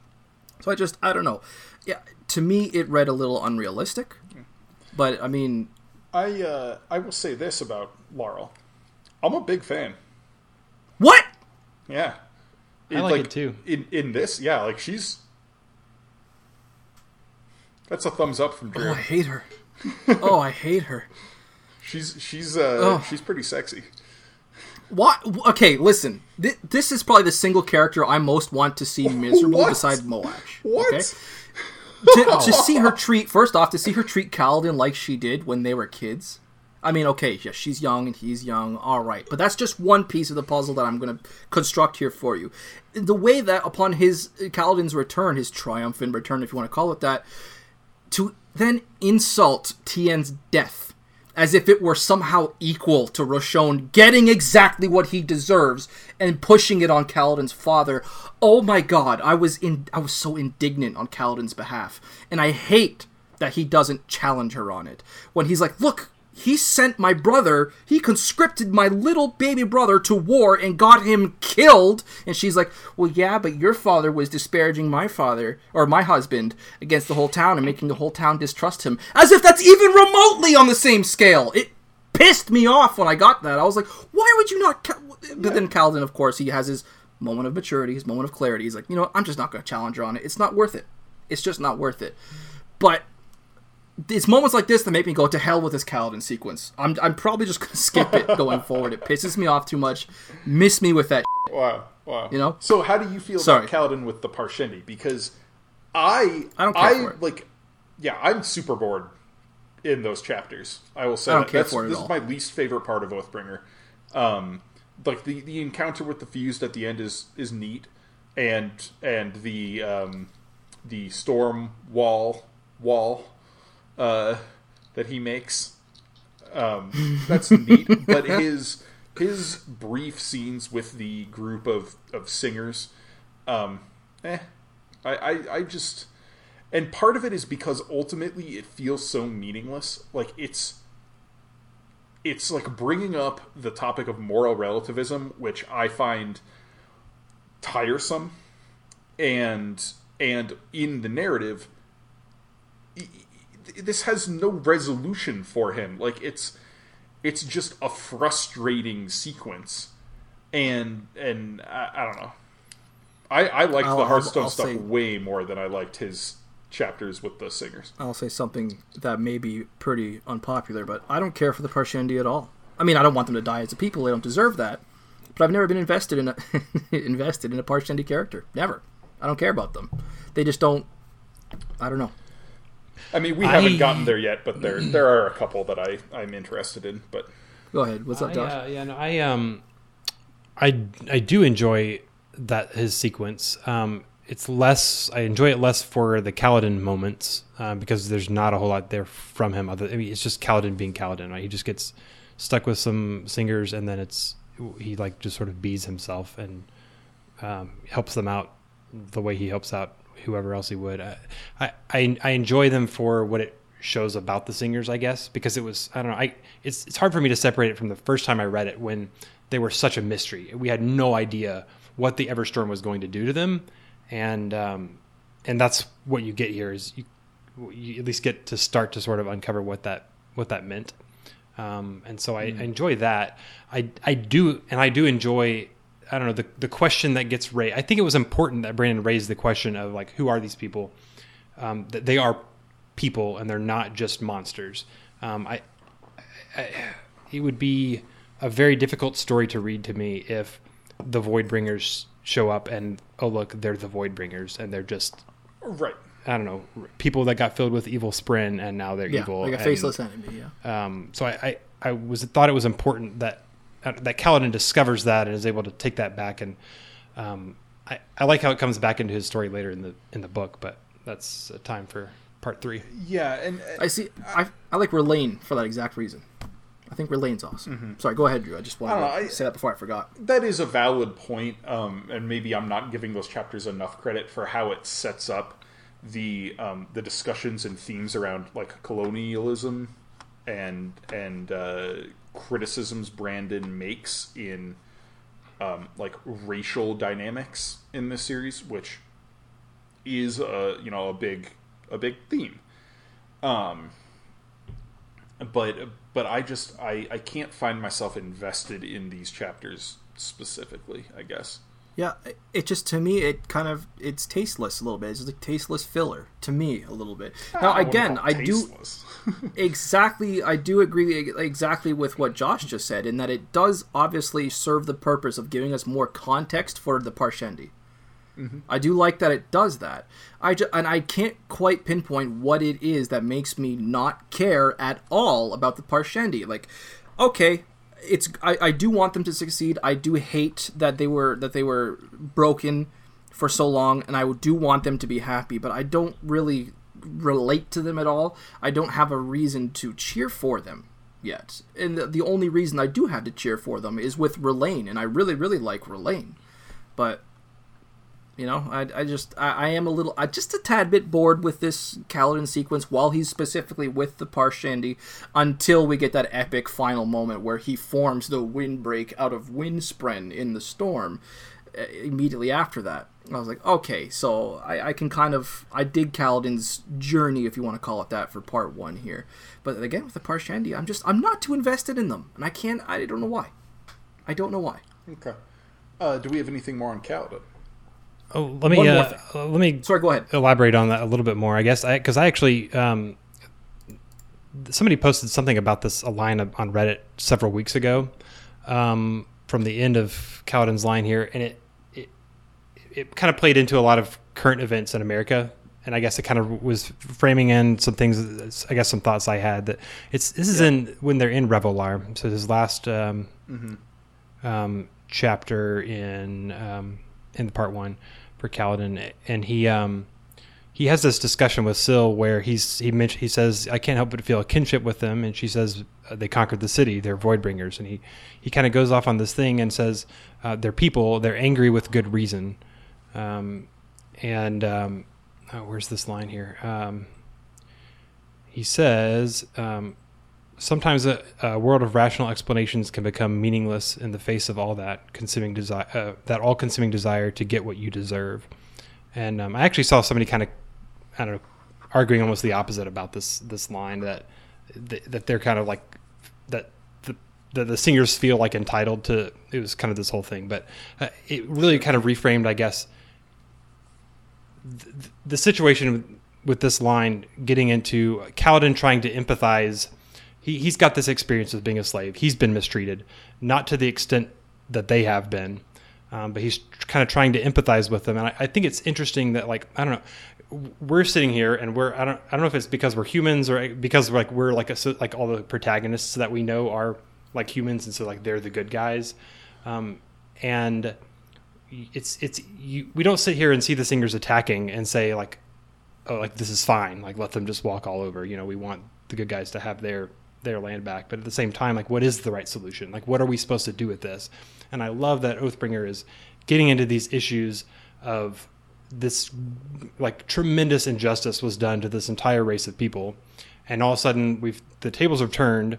So I don't know. Yeah, to me it read a little unrealistic, but I mean, I will say this about Laryl, I'm a big fan. What? Yeah, I like it too. In this, yeah, like she's. That's a thumbs up from Drew. Oh, I hate her. Oh, I hate her. She's pretty sexy. What? Okay, listen. This is probably the single character I most want to see miserable besides Moash. What? Okay? To see her treat Kaladin like she did when they were kids. I mean, okay, yeah, she's young and he's young, all right. But that's just one piece of the puzzle that I'm going to construct here for you. The way that upon Kaladin's return, his triumphant return, if you want to call it that, to then insult Tien's death as if it were somehow equal to Roshone getting exactly what he deserves and pushing it on Kaladin's father. Oh my god, I was so indignant on Kaladin's behalf. And I hate that he doesn't challenge her on it. When he's like, look, he sent my brother, he conscripted my little baby brother to war and got him killed. And she's like, well, yeah, but your father was disparaging my father, or my husband, against the whole town and making the whole town distrust him. As if that's even remotely on the same scale. It pissed me off when I got that. I was like, why would you not... But then Kaladin, of course, he has his moment of maturity, his moment of clarity. He's like, you know what? I'm just not going to challenge her on it. It's not worth it. It's just not worth it. But... it's moments like this that make me go to hell with this Kaladin sequence. I'm probably just going to skip it going forward. It pisses me off too much. Miss me with that shit. Wow. So how do you feel about Kaladin with the Parshendi? Because I don't care for it. Like, yeah, I'm super bored in those chapters. I will say I don't care for it at all. This is my least favorite part of Oathbringer. Like the encounter with the Fused at the end is neat, and the storm wall. that he makes. That's neat. But his brief scenes with the group of singers, I just... And part of it is because ultimately it feels so meaningless. Like, it's like bringing up the topic of moral relativism, which I find tiresome. And in the narrative, this has no resolution for him. Like, it's just a frustrating sequence. And I don't know. I liked the Hearthstone stuff way more than I liked his chapters with the singers. I'll say something that may be pretty unpopular, but I don't care for the Parshendi at all. I mean, I don't want them to die as a people. They don't deserve that. But I've never been invested in a invested in a Parshendi character. Never. I don't care about them. They just don't... I don't know. I mean, we haven't gotten there yet, but there are a couple that I'm interested in. But go ahead. What's up, Josh? I do enjoy that his sequence. It's less... I enjoy it less for the Kaladin moments because there's not a whole lot there from him. I mean, it's just Kaladin being Kaladin, right? He just gets stuck with some singers, and then he like just sort of bees himself and helps them out the way he helps out whoever else he would. I enjoy them for what it shows about the singers, I guess, because it was... I don't know. It's hard for me to separate it from the first time I read it when they were such a mystery. We had no idea what the Everstorm was going to do to them. And that's what you get here is you at least get to start to sort of uncover what that meant. And so I enjoy that. I do enjoy, I don't know, the question that gets raised. I think it was important that Brandon raised the question of like, who are these people? That they are people and they're not just monsters. It would be a very difficult story to read to me if the Voidbringers show up and, oh, look, they're the Voidbringers, and they're just, right, I don't know, people that got filled with evil Sprint, and now they're evil. Like a faceless enemy, yeah. So I thought it was important that Kaladin discovers that and is able to take that back, and I like how it comes back into his story later in the book, but that's a time for part 3. Yeah, and... I like Relaine for that exact reason. I think Relaine's awesome. Mm-hmm. Sorry, go ahead, Drew. I just wanted to say that before I forgot. That is a valid point, and maybe I'm not giving those chapters enough credit for how it sets up the discussions and themes around like colonialism and criticisms Brandon makes in like racial dynamics in this series, which is a big theme. But I can't find myself invested in these chapters specifically, I guess. Yeah, it just, to me, it's tasteless a little bit. It's like tasteless filler to me a little bit. Now, again, I do agree exactly with what Josh just said, in that it does obviously serve the purpose of giving us more context for the Parshendi. Mm-hmm. I do like that it does that. And I can't quite pinpoint what it is that makes me not care at all about the Parshendi. Like, okay, I do want them to succeed. I do hate that they were broken for so long, and I do want them to be happy. But I don't really relate to them at all. I don't have a reason to cheer for them yet. And the only reason I do have to cheer for them is with Relaine, and I really, really like Relaine, but. You know, I am just a tad bit bored with this Kaladin sequence while he's specifically with the Parshendi, until we get that epic final moment where he forms the windbreak out of Windspren in the storm immediately after that. I was like, okay, so I dig Kaladin's journey, if you want to call it that, for part 1 here. But again, with the Parshendi, I'm not too invested in them, and I don't know why. I don't know why. Okay. Do we have anything more on Kaladin? Oh, let me Sorry, go ahead. Elaborate on that a little bit more, I guess, because I actually somebody posted something about this on Reddit several weeks ago from the end of Kaladin's line here, and it kind of played into a lot of current events in America, and I guess it kind of was framing in some things, I guess some thoughts I had that this is in when they're in Revelar, so his last chapter in part 1 for Kaladin, and he he has this discussion with Syl where he says, I can't help but feel a kinship with them. And she says, they conquered the city. They're Voidbringers. And he kind of goes off on this thing and says, they're people. They're angry with good reason. Where's this line here? He says, sometimes a world of rational explanations can become meaningless in the face of all that consuming desire, that all-consuming desire to get what you deserve. And I actually saw somebody kind of, I don't know, arguing almost the opposite about this line, that they're kind of like, that the singers feel like entitled to. It was kind of this whole thing, but it really kind of reframed, I guess, the situation with this line, getting into Kaladin trying to empathize. He's got this experience of being a slave. He's been mistreated, not to the extent that they have been, but he's kind of trying to empathize with them. And I think it's interesting that, like, I don't know, we're sitting here and I don't know if it's because we're humans or because we're like all the protagonists that we know are like humans, and so like they're the good guys, and we don't sit here and see the singers attacking and say like, oh, like this is fine, like let them just walk all over. You know, we want the good guys to have their land back, but at the same time, like, what is the right solution? Like, what are we supposed to do with this? And I love that Oathbringer is getting into these issues of this, like, tremendous injustice was done to this entire race of people, and all of a sudden the tables have turned,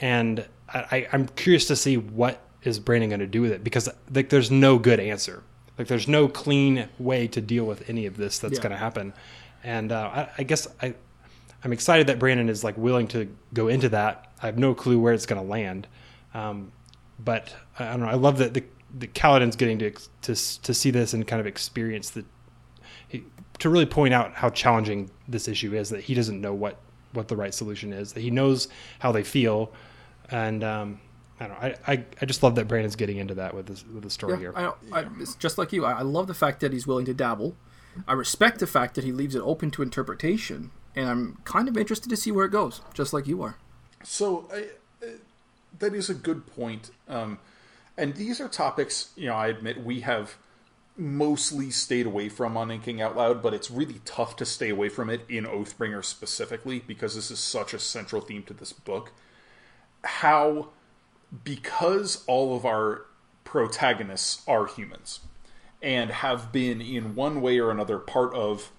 and I'm curious to see what is Brandon going to do with it, because like there's no good answer, like there's no clean way to deal with any of this that's going to happen, and I guess I'm excited that Brandon is like willing to go into that. I have no clue where it's going to land, but I don't know. I love that the Kaladin's getting to see this and kind of experience to really point out how challenging this issue is. That he doesn't know what the right solution is. That he knows how they feel, and I don't know. I just love that Brandon's getting into that with the story here. It's just like you. I love the fact that he's willing to dabble. I respect the fact that he leaves it open to interpretation. And I'm kind of interested to see where it goes, just like you are. So that is a good point. And these are topics, you know, I admit we have mostly stayed away from on Inking Out Loud, but it's really tough to stay away from it in Oathbringer specifically, because this is such a central theme to this book. How, because all of our protagonists are humans and have been in one way or another part of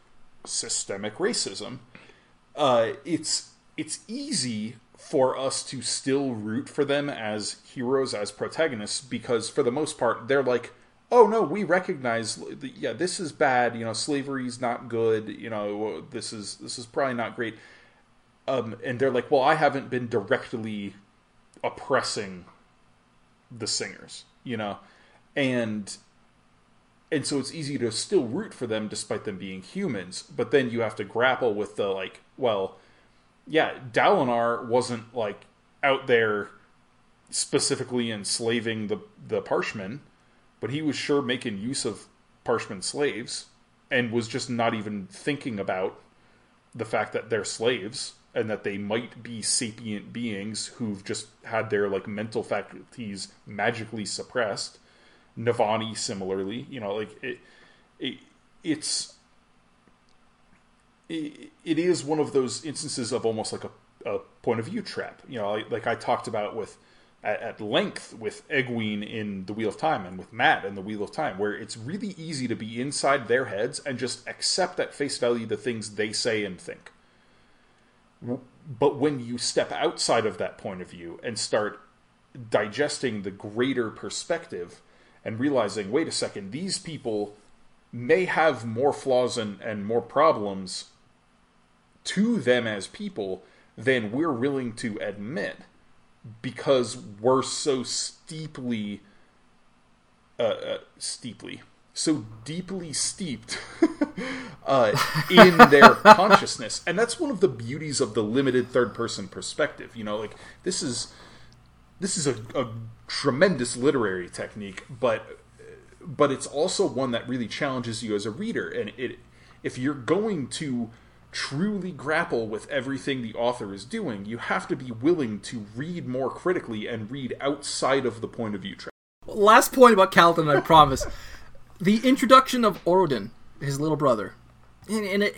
systemic racism, it's easy for us to still root for them as heroes, as protagonists, because for the most part they're like, oh no, we recognize this is bad, you know, slavery's not good, you know, this is probably not great, and they're like, well, I haven't been directly oppressing the singers, you know, and so it's easy to still root for them despite them being humans. But then you have to grapple with the, like, well, yeah, Dalinar wasn't, like, out there specifically enslaving the Parshmen, but he was sure making use of Parshmen slaves and was just not even thinking about the fact that they're slaves and that they might be sapient beings who've just had their, like, mental faculties magically suppressed. Navani similarly, you know, like it is one of those instances of almost like a point of view trap, you know, like I talked about at length with Egwene in The Wheel of Time and with Matt in The Wheel of Time, where it's really easy to be inside their heads and just accept at face value the things they say and think. But when you step outside of that point of view and start digesting the greater perspective and realizing, wait a second, these people may have more flaws and more problems to them as people than we're willing to admit, because we're so deeply steeped in their consciousness. And that's one of the beauties of the limited third-person perspective. You know, like, this is a tremendous literary technique, but it's also one that really challenges you as a reader. And if you're going to truly grapple with everything the author is doing, you have to be willing to read more critically and read outside of the point of view trap. Last point about Kaladin, I promise. The introduction of Orodin, his little brother, and it,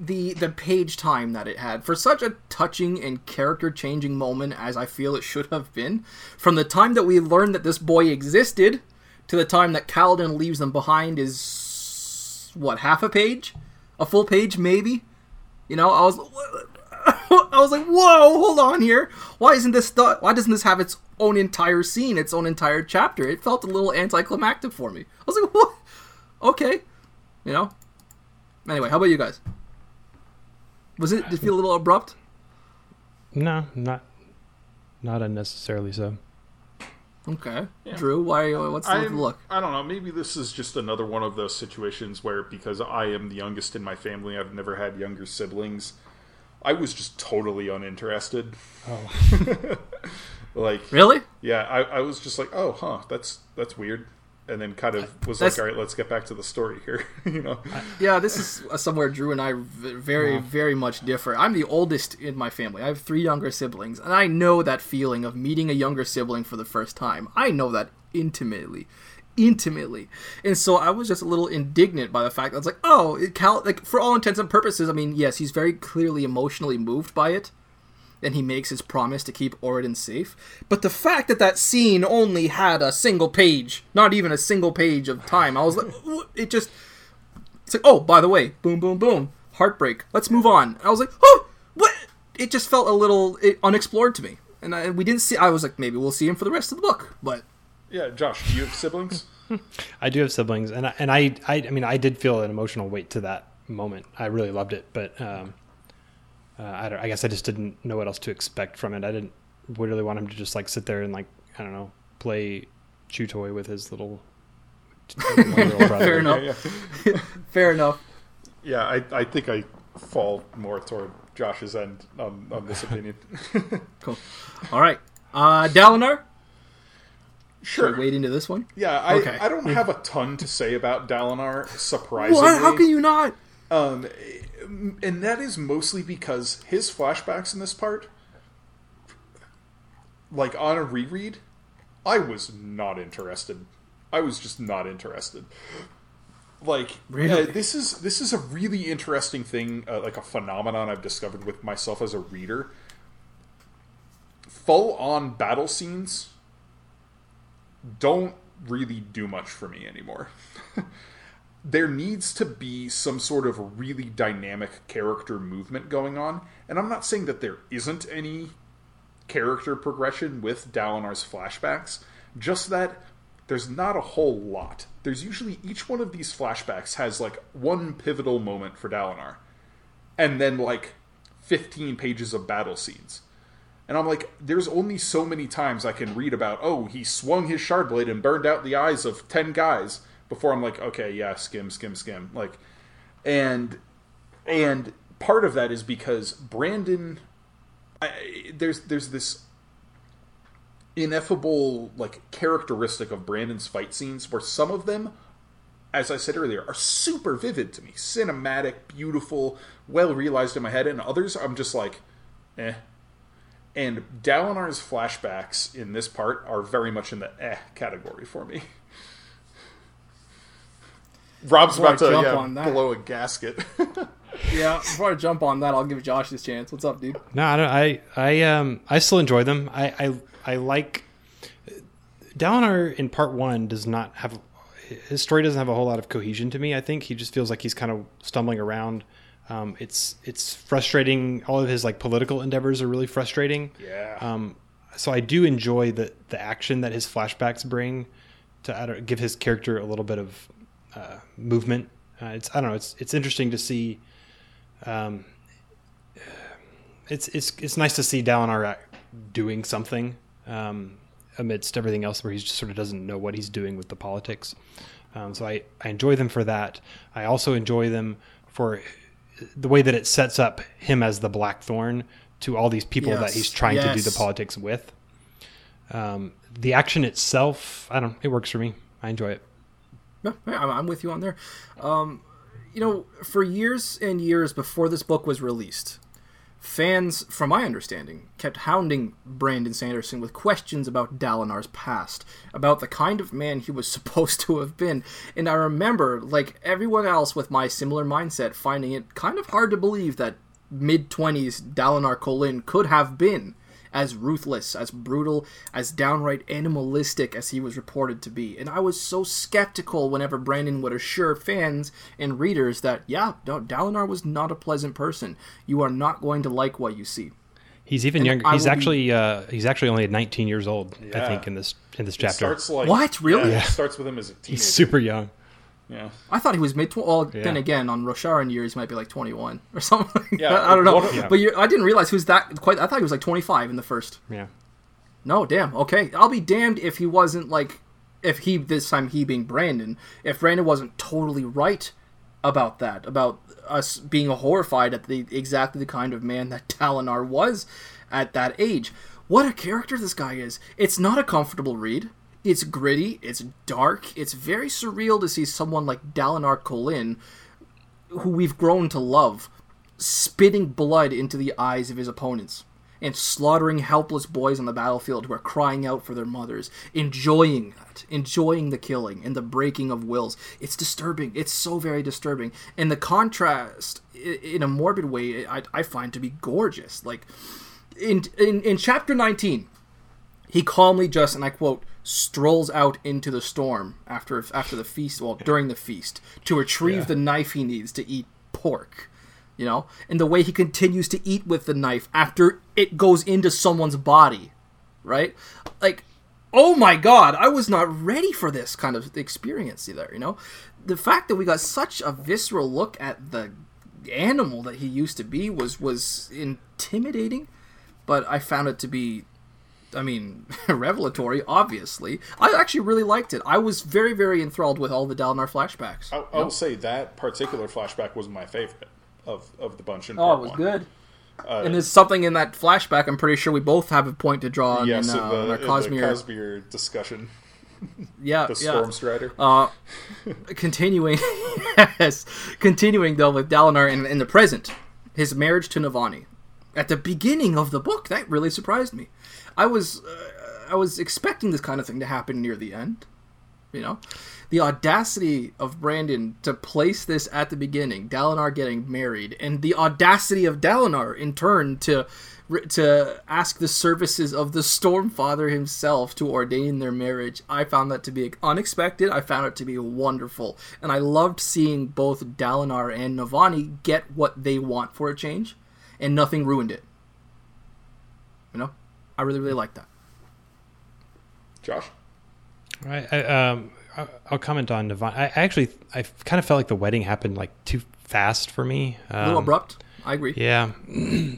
the page time that it had for such a touching and character-changing moment as I feel it should have been. From the time that we learned that this boy existed to the time that Kaladin leaves them behind is, what, half a page? A full page, maybe? You know, I was like, whoa, hold on here. Why doesn't this have its own entire scene, its own entire chapter? It felt a little anticlimactic for me. I was like, what? Okay. You know? Anyway, how about you guys? Did it feel a little abrupt? No, not unnecessarily so. Okay. Yeah. Drew, what's the look? I don't know. Maybe this is just another one of those situations where, because I am the youngest in my family, I've never had younger siblings, I was just totally uninterested. Oh. Like, really? Yeah, I was just like, oh, huh, that's weird. And then kind of was like, all right, let's get back to the story here. You know? Yeah, this is somewhere Drew and I very, very much differ. I'm the oldest in my family. I have 3 younger siblings, and I know that feeling of meeting a younger sibling for the first time. I know that intimately. And so I was just a little indignant by the fact that I was like, for all intents and purposes, I mean, yes, he's very clearly emotionally moved by it, and he makes his promise to keep Oradin safe. But the fact that that scene only had a single page, not even a single page of time, I was like, it's like, oh, by the way, boom, boom, boom, heartbreak, let's move on. And I was like, oh, what? It just felt a little unexplored to me. And I was like, maybe we'll see him for the rest of the book, but... Yeah, Josh, do you have siblings? I do have siblings, and I mean, I did feel an emotional weight to that moment. I really loved it, but... I guess I just didn't know what else to expect from it. I didn't really want him to just like sit there and like, I don't know, play chew toy with his little brother. Fair enough. Yeah. Fair enough. Yeah, I think I fall more toward Josh's end on this opinion. Cool. All right. Dalinar? Sure. Should I wade into this one? Yeah, okay. I don't have a ton to say about Dalinar, surprisingly. What? How can you not? And that is mostly because his flashbacks in this part, like on a reread, I was not interested. I was just not interested. Like, really? This is a really interesting thing, like a phenomenon I've discovered with myself as a reader. Full-on battle scenes don't really do much for me anymore. There needs to be some sort of really dynamic character movement going on. And I'm not saying that there isn't any character progression with Dalinar's flashbacks. Just that there's not a whole lot. There's usually each one of these flashbacks has like one pivotal moment for Dalinar. And then like 15 pages of battle scenes. And I'm like, there's only so many times I can read about, oh, he swung his shardblade and burned out the eyes of 10 guys. Before I'm like, okay, yeah, skim. Like, and part of that is because Brandon, there's this ineffable, like, characteristic of Brandon's fight scenes where some of them, as I said earlier, are super vivid to me. Cinematic, beautiful, well-realized in my head. And others, I'm just like, eh. And Dalinar's flashbacks in this part are very much in the eh category for me. Rob's about to blow a gasket. Yeah, before I jump on that, I'll give Josh his chance. What's up, dude? No, I still enjoy them. I like Dalinar in part one does not have his story doesn't have a whole lot of cohesion to me. I think he just feels like he's kind of stumbling around. It's frustrating. All of his like political endeavors are really frustrating. Yeah. So I do enjoy the action that his flashbacks bring to give his character a little bit of movement. It's interesting to see. It's nice to see Dalinar doing something amidst everything else, where he just sort of doesn't know what he's doing with the politics. So I enjoy them for that. I also enjoy them for the way that it sets up him as the Blackthorn to all these people that he's trying to do the politics with. The action itself, it works for me. I enjoy it. No, I'm with you on there. For years and years before this book was released, Fans, from my understanding, kept hounding Brandon Sanderson with questions about Dalinar's past, about the kind of man he was supposed to have been, and I remember, like everyone else with my similar mindset, finding it kind of hard to believe that mid-20s Dalinar Colin could have been as ruthless, as brutal, as downright animalistic as he was reported to be. And I was so skeptical whenever Brandon would assure fans and readers that, yeah, no, Dalinar was not a pleasant person. You are not going to like what you see. He's even younger. He's actually only 19 years old, yeah. I think, in this chapter. Starts like, what? Really? Yeah, it starts with him as a teenager. He's super young. Yeah, I thought he was mid-20. Well, yeah. Then again, on Rosharan years, he might be like 21 or something. Like yeah, that. I don't know. Yeah. But I didn't realize he was that quite. I thought he was like 25 in the first. Yeah. No, damn. Okay, I'll be damned if he wasn't like, if he this time he being Brandon, if Brandon wasn't totally right about that, about us being horrified at the exactly the kind of man that Dalinar was at that age. What a character this guy is! It's not a comfortable read. It's gritty, it's dark, it's very surreal to see someone like Dalinar Colin, who we've grown to love, spitting blood into the eyes of his opponents, and slaughtering helpless boys on the battlefield who are crying out for their mothers, enjoying that, enjoying the killing and the breaking of wills. It's disturbing, it's so very disturbing, and the contrast, in a morbid way, I find to be gorgeous. Like, in chapter 19, he calmly just, and I quote, strolls out into the storm after the feast, well, during the feast, to retrieve the knife he needs to eat pork, you know? And the way he continues to eat with the knife after it goes into someone's body, right? Like, oh my god, I was not ready for this kind of experience either, you know? The fact that we got such a visceral look at the animal that he used to be was intimidating, but I found it to be... I mean, revelatory, obviously. I actually really liked it. I was very, very enthralled with all the Dalinar flashbacks. I will say that particular flashback was my favorite of the bunch in part one. Oh, it was good. And there's something in that flashback I'm pretty sure we both have a point to draw on in our Cosmere... the Cosmere discussion. Yeah, the Stormstrider. Continuing, yes. Continuing, though, with Dalinar in the present. His marriage to Navani. At the beginning of the book, that really surprised me. I was expecting this kind of thing to happen near the end, you know? The audacity of Brandon to place this at the beginning, Dalinar getting married, and the audacity of Dalinar, in turn, to ask the services of the Stormfather himself to ordain their marriage. I found that to be unexpected. I found it to be wonderful. And I loved seeing both Dalinar and Navani get what they want for a change, and nothing ruined it. You know? I really, really like that. Josh? All right. I'll comment on Navani. I kind of felt like the wedding happened like too fast for me. A little abrupt. I agree. Yeah.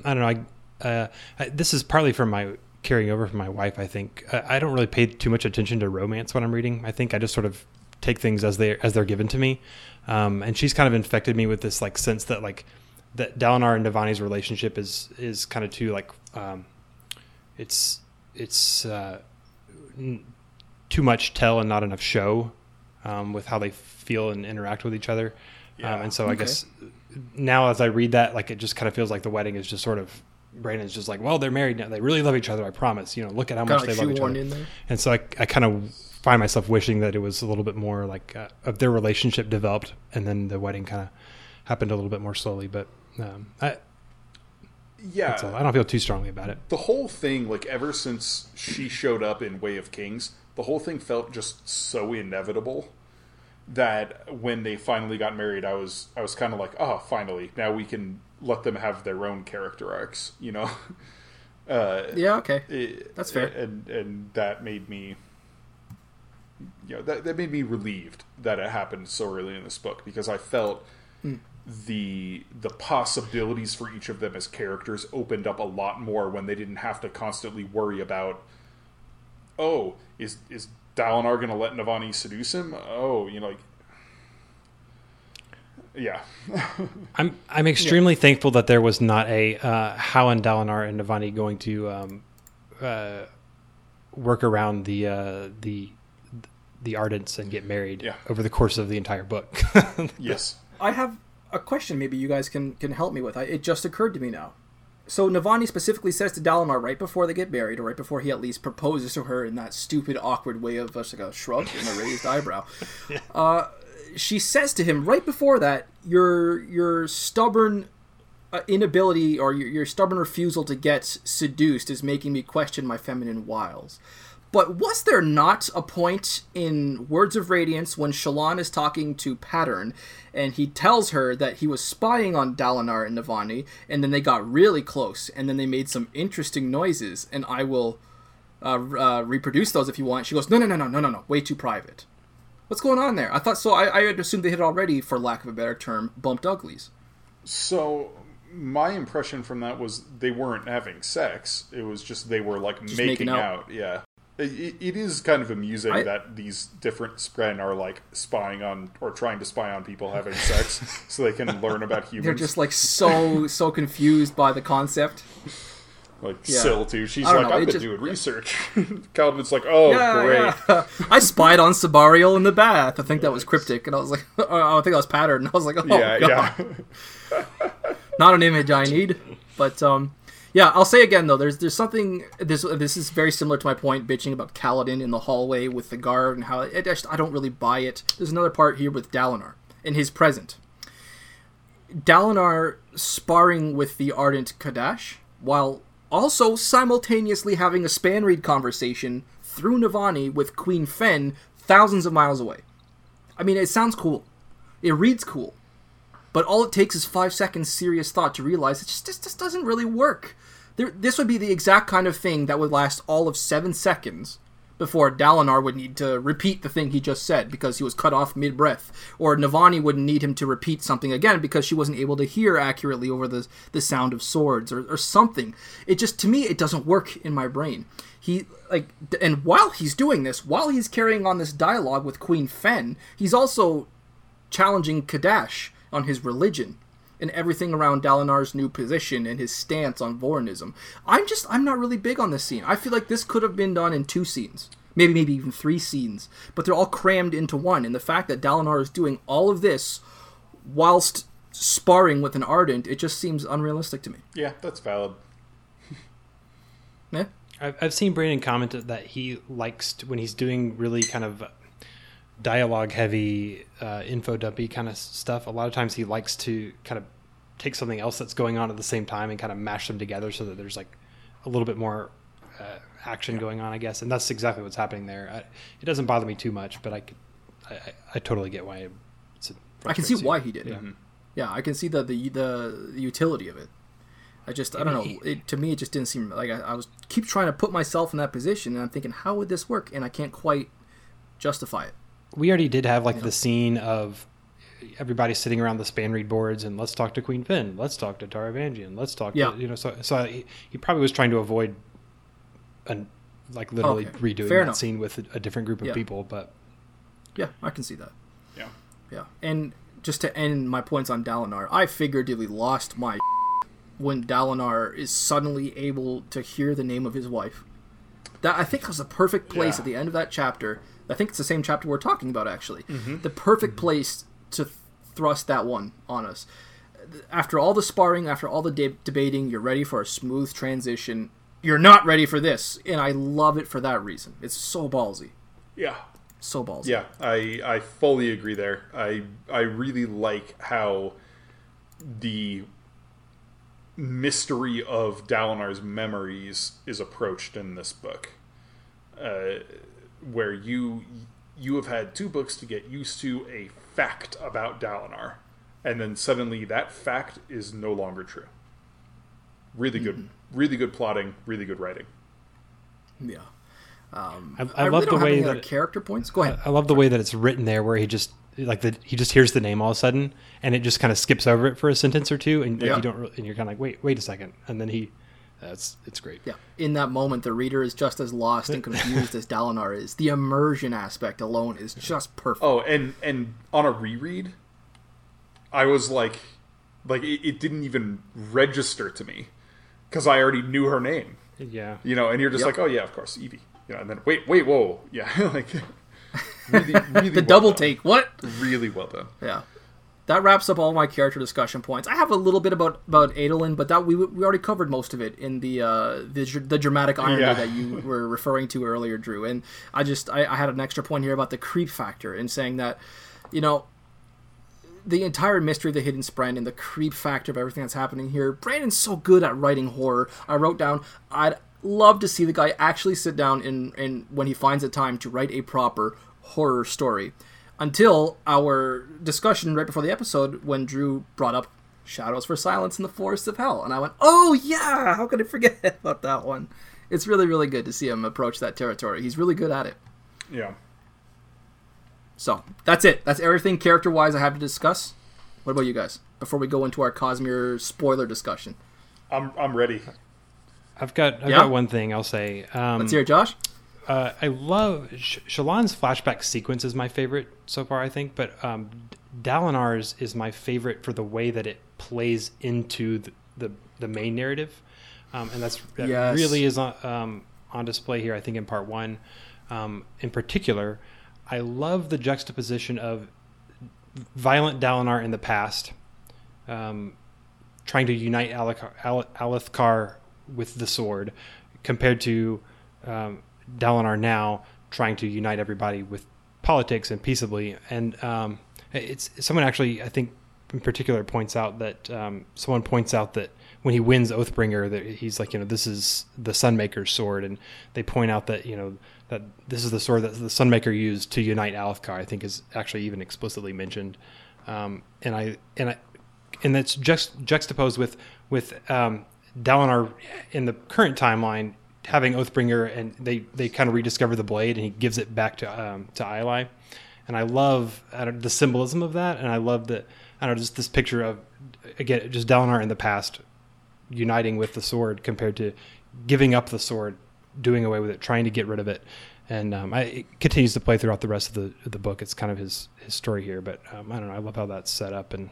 I don't know. This is partly from my carrying over from my wife, I think. I don't really pay too much attention to romance when I'm reading. I think I just sort of take things as they're given to me. And she's kind of infected me with this like sense that like that Dalinar and Navani's relationship is kind of too like... It's too much tell and not enough show with how they feel and interact with each other. Yeah. And so I guess now as I read that, like it just kind of feels like the wedding is just sort of, Brandon's just like, well, they're married now. They really love each other, I promise. You know, look at how much they love each other. And so I kind of find myself wishing that it was a little bit more like of their relationship developed and then the wedding kind of happened a little bit more slowly. But yeah, I don't feel too strongly about it. The whole thing, like ever since she showed up in Way of Kings, the whole thing felt just so inevitable that when they finally got married, I was kind of like, oh, finally, now we can let them have their own character arcs, you know? Yeah, okay, that's fair. And that made me, you know, that made me relieved that it happened so early in this book because I felt. The possibilities for each of them as characters opened up a lot more when they didn't have to constantly worry about, oh, is Dalinar going to let Navani seduce him? Oh, you know, like, yeah. I'm extremely thankful that there was not a how are Dalinar and Navani going to work around the Ardents and get married over the course of the entire book. Yes. I have a question maybe you guys can help me with. It just occurred to me now. So Navani specifically says to Dalinar right before they get married, or right before he at least proposes to her in that stupid, awkward way of just like a shrug and a raised eyebrow. She says to him right before that, your stubborn inability or your stubborn refusal to get seduced is making me question my feminine wiles. But was there not a point in Words of Radiance when Shallan is talking to Pattern and he tells her that he was spying on Dalinar and Navani, and then they got really close and then they made some interesting noises, and I will reproduce those if you want. She goes, no, way too private. What's going on there? I thought so. I had assumed they had already, for lack of a better term, bumped uglies. So my impression from that was they weren't having sex. It was just they were like just making out. Yeah. It is kind of amusing that these different Spren are like spying on or trying to spy on people having sex so they can learn about humans. They're just like so confused by the concept. Like Syl too. She's like, I've been doing research. Kaladin's like, great. Yeah. I spied on Sabariel in the bath. I think that was cryptic, and I was like, I think that was Pattern. And I was like, oh god. Not an image I need, but yeah, I'll say again though. There's something. This is very similar to my point bitching about Kaladin in the hallway with the guard and how I don't really buy it. There's another part here with Dalinar in his present. Dalinar sparring with the ardent Kadash while also simultaneously having a span read conversation through Navani with Queen Fen thousands of miles away. I mean, it sounds cool. It reads cool. But all it takes is 5 seconds serious thought to realize it just doesn't really work. This would be the exact kind of thing that would last all of 7 seconds before Dalinar would need to repeat the thing he just said because he was cut off mid-breath. Or Navani wouldn't need him to repeat something again because she wasn't able to hear accurately over the sound of swords or something. It just, to me, it doesn't work in my brain. And while he's doing this, while he's carrying on this dialogue with Queen Fen, he's also challenging Kadash on his religion and everything around Dalinar's new position and his stance on Voronism. I'm not really big on this scene. I feel like this could have been done in 2 scenes, maybe even 3 scenes, but they're all crammed into one. And the fact that Dalinar is doing all of this whilst sparring with an ardent, it just seems unrealistic to me. Yeah, that's valid. Yeah. I've seen Brandon comment that he likes when he's doing really kind of dialogue heavy, info dumpy kind of stuff. A lot of times he likes to kind of take something else that's going on at the same time and kind of mash them together so that there's like a little bit more action going on, I guess. And that's exactly what's happening there. It doesn't bother me too much, but I totally get why. I can see why he did it. Mm-hmm. Yeah, I can see the utility of it. I don't know. To me, it just didn't seem like I was keep trying to put myself in that position, and I'm thinking, how would this work? And I can't quite justify it. We already did have like the scene of everybody sitting around the span read boards and let's talk to Queen Fen, let's talk to Taravangian, let's talk to, so he probably was trying to avoid redoing that scene with a different group of people, but yeah, I can see that. Yeah. Yeah. And just to end my points on Dalinar, I figuratively lost my when Dalinar is suddenly able to hear the name of his wife. That I think was the perfect place at the end of that chapter. I think it's the same chapter we're talking about, actually. Mm-hmm. The perfect place to thrust that one on us. After all the sparring, after all the debating, you're ready for a smooth transition. You're not ready for this, and I love it for that reason. It's so ballsy. Yeah. So ballsy. Yeah, I fully agree there. I really like how the mystery of Dalinar's memories is approached in this book. Where you have had 2 books to get used to a fact about Dalinar, and then suddenly that fact is no longer true. Really good, really good plotting, really good writing. Yeah, I love the way that character points. Go ahead. I love the way that it's written there, where he just he just hears the name all of a sudden, and it just kind of skips over it for a sentence or two, and you don't, and you're kind of like, wait a second, and then he. It's great. Yeah, in that moment, the reader is just as lost and confused as Dalinar is. The immersion aspect alone is just perfect. Oh, and on a reread, I was like it didn't even register to me because I already knew her name. Yeah, you know, and you're just like, oh yeah, of course, Evie. You know, and then wait, whoa, yeah, like really, really the well double done. Take. What? Really well done. Yeah. that wraps up all my character discussion points. I have a little bit about Adolin, but that we already covered most of it in the dramatic irony that you were referring to earlier, Drew. And I had an extra point here about the creep factor and saying that, you know, the entire mystery of the hidden sprint and the creep factor of everything that's happening here. Brandon's so good at writing horror. I wrote down, I'd love to see the guy actually sit down and when he finds the time to write a proper horror story. Until our discussion right before the episode when Drew brought up Shadows for Silence in the Forest of Hell. And I went, oh yeah, how could I forget about that one? It's really, really good to see him approach that territory. He's really good at it. Yeah. So, that's it. That's everything character-wise I have to discuss. What about you guys? Before we go into our Cosmere spoiler discussion. I'm ready. I've got one thing I'll say. Let's hear it, Josh. I love Shallan's flashback sequence is my favorite so far, I think, but Dalinar's is my favorite for the way that it plays into the main narrative, and that really is on display here, I think, in part one. In particular, I love the juxtaposition of violent Dalinar in the past, trying to unite Alethkar with the sword, compared to Dalinar now trying to unite everybody with politics and peaceably. And it's someone actually, I think, in particular points out that when he wins Oathbringer, that he's like, you know, this is the Sunmaker's sword, and they point out that, you know, that this is the sword that the Sunmaker used to unite Alethkar. I think is actually even explicitly mentioned, and that's just juxtaposed with Dalinar in the current timeline having Oathbringer, and they kind of rediscover the blade, and he gives it back to Aelai. And I love the symbolism of that, and I love that, I don't know, just this picture of, again, just Dalinar in the past uniting with the sword compared to giving up the sword, doing away with it, trying to get rid of it. And it continues to play throughout the rest of the book. It's kind of his story here, but I don't know, I love how that's set up and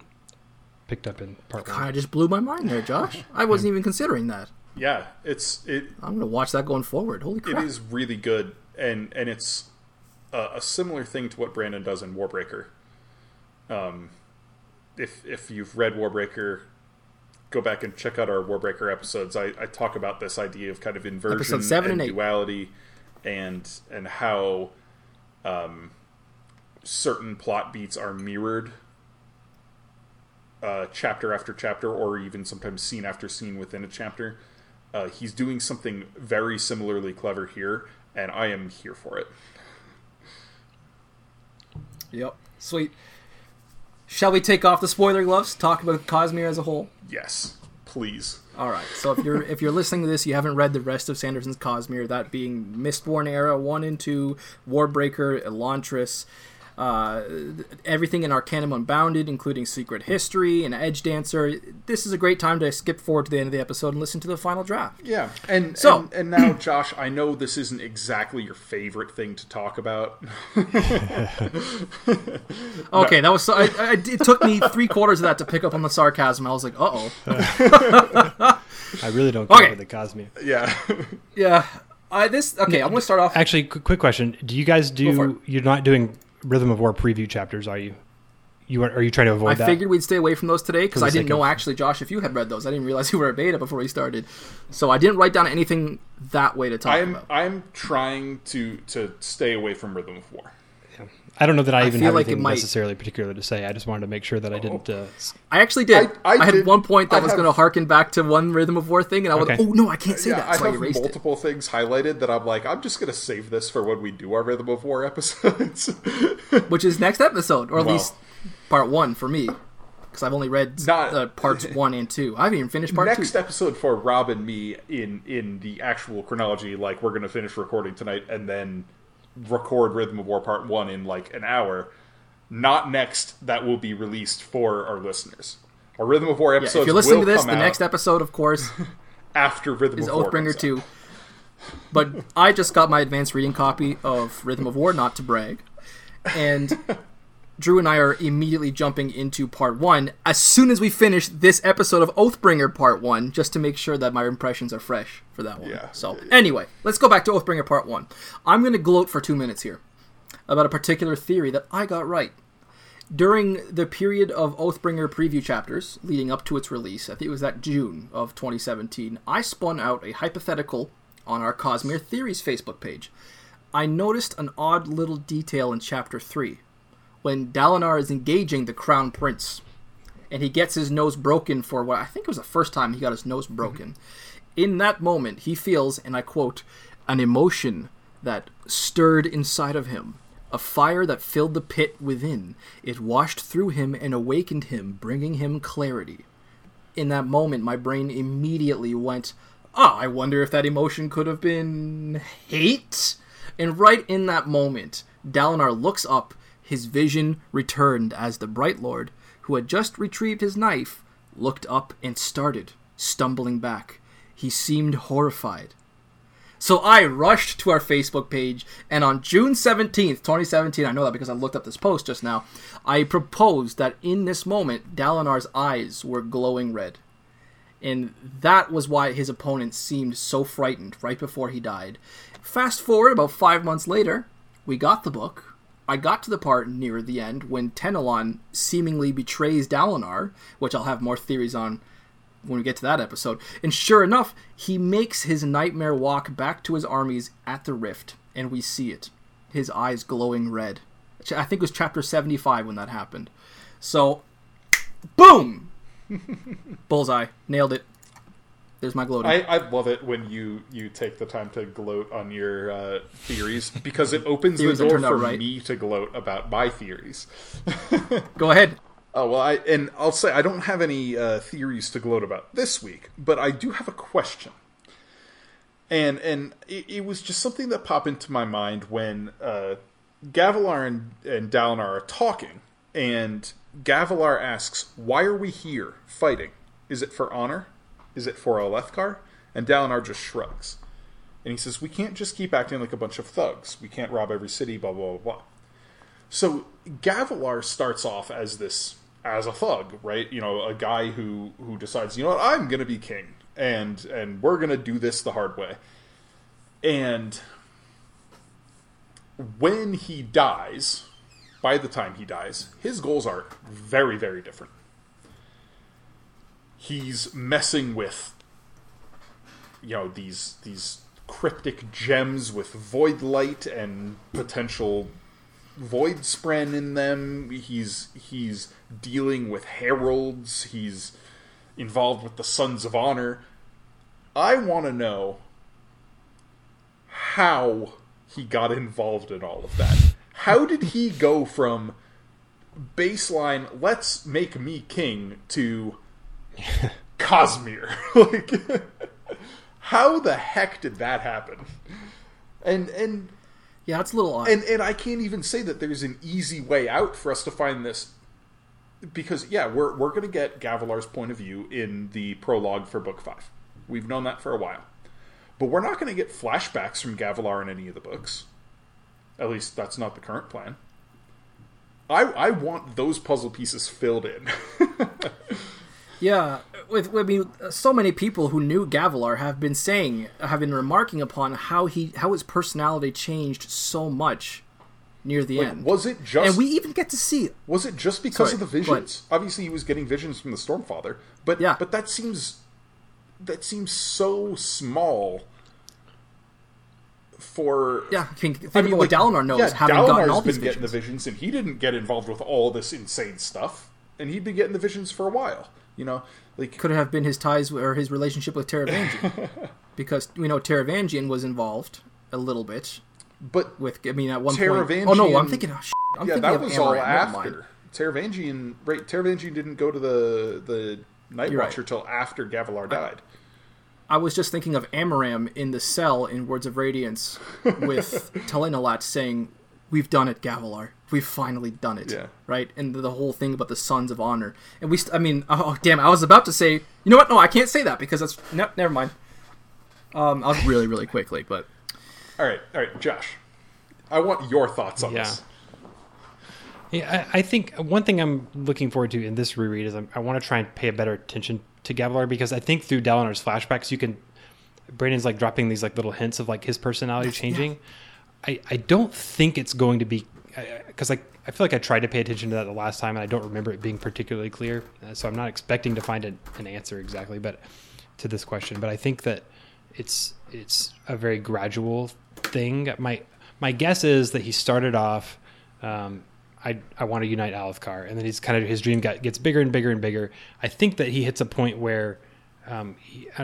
picked up in part one. Kind of just blew my mind there, Josh. I wasn't even considering that. Yeah, I'm going to watch that going forward. Holy crap. It is really good, and it's a similar thing to what Brandon does in Warbreaker. If you've read Warbreaker, go back and check out our Warbreaker episodes. I talk about this idea of kind of inversion and duality and how certain plot beats are mirrored chapter after chapter, or even sometimes scene after scene within a chapter. He's doing something very similarly clever here, and I am here for it. Yep. Sweet. Shall we take off the spoiler gloves, talk about Cosmere as a whole? Yes, please. All right. So if you're listening to this, you haven't read the rest of Sanderson's Cosmere, that being Mistborn Era 1 and 2, Warbreaker, Elantris, everything in Arcanum Unbounded, including Secret History and Edge Dancer. This is a great time to skip forward to the end of the episode and listen to the final draft. Yeah, and now, Josh, I know this isn't exactly your favorite thing to talk about. Okay, that was so. It took me 3/4 of that to pick up on the sarcasm. I was like, uh-oh. I really don't care about the Cosmere. Yeah. Yeah. I'm going to start off. Actually, quick question. Do you guys you're not doing Rhythm of War preview chapters, are you? Are you trying to avoid that? I figured we'd stay away from those today because I didn't know, actually, Josh, if you had read those. I didn't realize you were a beta before we started. So I didn't write down anything that way to talk about. I'm trying to stay away from Rhythm of War. Yeah. I don't know that I even have anything necessarily particular to say. I just wanted to make sure that I didn't... I actually did. I had one point that was going to harken back to one Rhythm of War thing, and I was like, oh, no, I can't say that. So I erased it. I have multiple things highlighted that I'm like, I'm just going to save this for when we do our Rhythm of War episodes. Which is next episode, or at least part one for me, because I've only read parts 1 and 2. I haven't even finished part two. Next episode for Rob and me in the actual chronology, like, we're going to finish recording tonight, and then... record Rhythm of War Part 1 in like an hour. Not next, that will be released for our listeners. Our Rhythm of War episodes will come out. If you're listening to this, the next episode, of course, after Rhythm of War is Oathbringer 2. But I just got my advanced reading copy of Rhythm of War, not to brag. And Drew and I are immediately jumping into Part 1 as soon as we finish this episode of Oathbringer Part 1, just to make sure that my impressions are fresh for that one. Yeah. So anyway, let's go back to Oathbringer Part 1. I'm going to gloat for 2 minutes here about a particular theory that I got right. During the period of Oathbringer preview chapters leading up to its release, I think it was that June of 2017, I spun out a hypothetical on our Cosmere Theories Facebook page. I noticed an odd little detail in Chapter 3, when Dalinar is engaging the Crown Prince, and he gets his nose broken for what I think it was the first time he got his nose broken. In that moment, he feels, and I quote, "an emotion that stirred inside of him. A fire that filled the pit within. It washed through him and awakened him, bringing him clarity." In that moment, my brain immediately went, "Ah, I wonder if that emotion could have been hate?" And right in that moment, Dalinar looks up, his vision returned as the Bright Lord, who had just retrieved his knife, looked up and started, stumbling back. He seemed horrified. So I rushed to our Facebook page, and on June 17th, 2017, I know that because I looked up this post just now, I proposed that in this moment, Dalinar's eyes were glowing red. And that was why his opponent seemed so frightened right before he died. Fast forward about 5 months later, we got the book. I got to the part near the end when Tenelon seemingly betrays Dalinar, which I'll have more theories on when we get to that episode. And sure enough, he makes his nightmare walk back to his armies at the Rift, and we see it, his eyes glowing red. I think it was chapter 75 when that happened. So, boom! Bullseye. Nailed it. There's my gloating. I love it when you take the time to gloat on your theories, because it opens the door for me to gloat about my theories. Go ahead. Oh, well, I'll say I don't have any theories to gloat about this week, but I do have a question. And it was just something that popped into my mind when Gavilar and Dalinar are talking, and Gavilar asks, "Why are we here fighting? Is it for honor? Is it for Alethkar?" And Dalinar just shrugs. And he says, "We can't just keep acting like a bunch of thugs. We can't rob every city, blah, blah, blah, blah." So Gavilar starts off as a thug, right? You know, a guy who decides, you know what, I'm going to be king. And we're going to do this the hard way. And when he dies, by the time he dies, his goals are very, very different. He's messing with, you know, these cryptic gems with void light and potential void spren in them. He's dealing with heralds. He's involved with the Sons of Honor. I want to know how he got involved in all of that. How did he go from baseline, "let's make me king," to Cosmere? Like, how the heck did that happen? And yeah, it's a little odd. And I can't even say that there's an easy way out for us to find this, because yeah, we're going to get Gavilar's point of view in the prologue for Book 5. We've known that for a while, but we're not going to get flashbacks from Gavilar in any of the books. At least that's not the current plan. I want those puzzle pieces filled in. Yeah, so many people who knew Gavilar have been remarking upon how his personality changed so much near the end. Was it just? And we even get to see it. Was it just because of the visions? Obviously, he was getting visions from the Stormfather, but yeah. But that seems so small. Think about what Dalinar knows. Yeah, having gotten all these visions. Dalinar's been getting the visions, and he didn't get involved with all this insane stuff, and he'd been getting the visions for a while. You know, like, could have been his ties or his relationship with Taravangian, because we know Taravangian was involved a little bit. But at one point, oh no, I'm thinking, that was all after Taravangian. Right, Taravangian didn't go to the Night Watcher till after Gavilar died. I was just thinking of Amaram in the cell in Words of Radiance with Telenalat saying, "We've done it, Gavilar. We've finally done it." Yeah. Right? And the whole thing about the Sons of Honor. And I was about to say, you know what? No, I can't say that because that's... No, never mind. I'll really, really quickly, but... All right, Josh. I want your thoughts on this. Yeah, I think one thing I'm looking forward to in this reread is I want to try and pay a better attention to Gavilar, because I think through Dalinar's flashbacks, you can... Brandon's like dropping these like little hints of like his personality changing. Yeah. I don't think it's going to be, because like I feel like I tried to pay attention to that the last time, and I don't remember it being particularly clear. So I'm not expecting to find an answer exactly, but to this question. But I think that it's a very gradual thing. My guess is that he started off, I want to unite Alethkar, and then he's kind of his dream gets bigger and bigger and bigger. I think that he hits a point where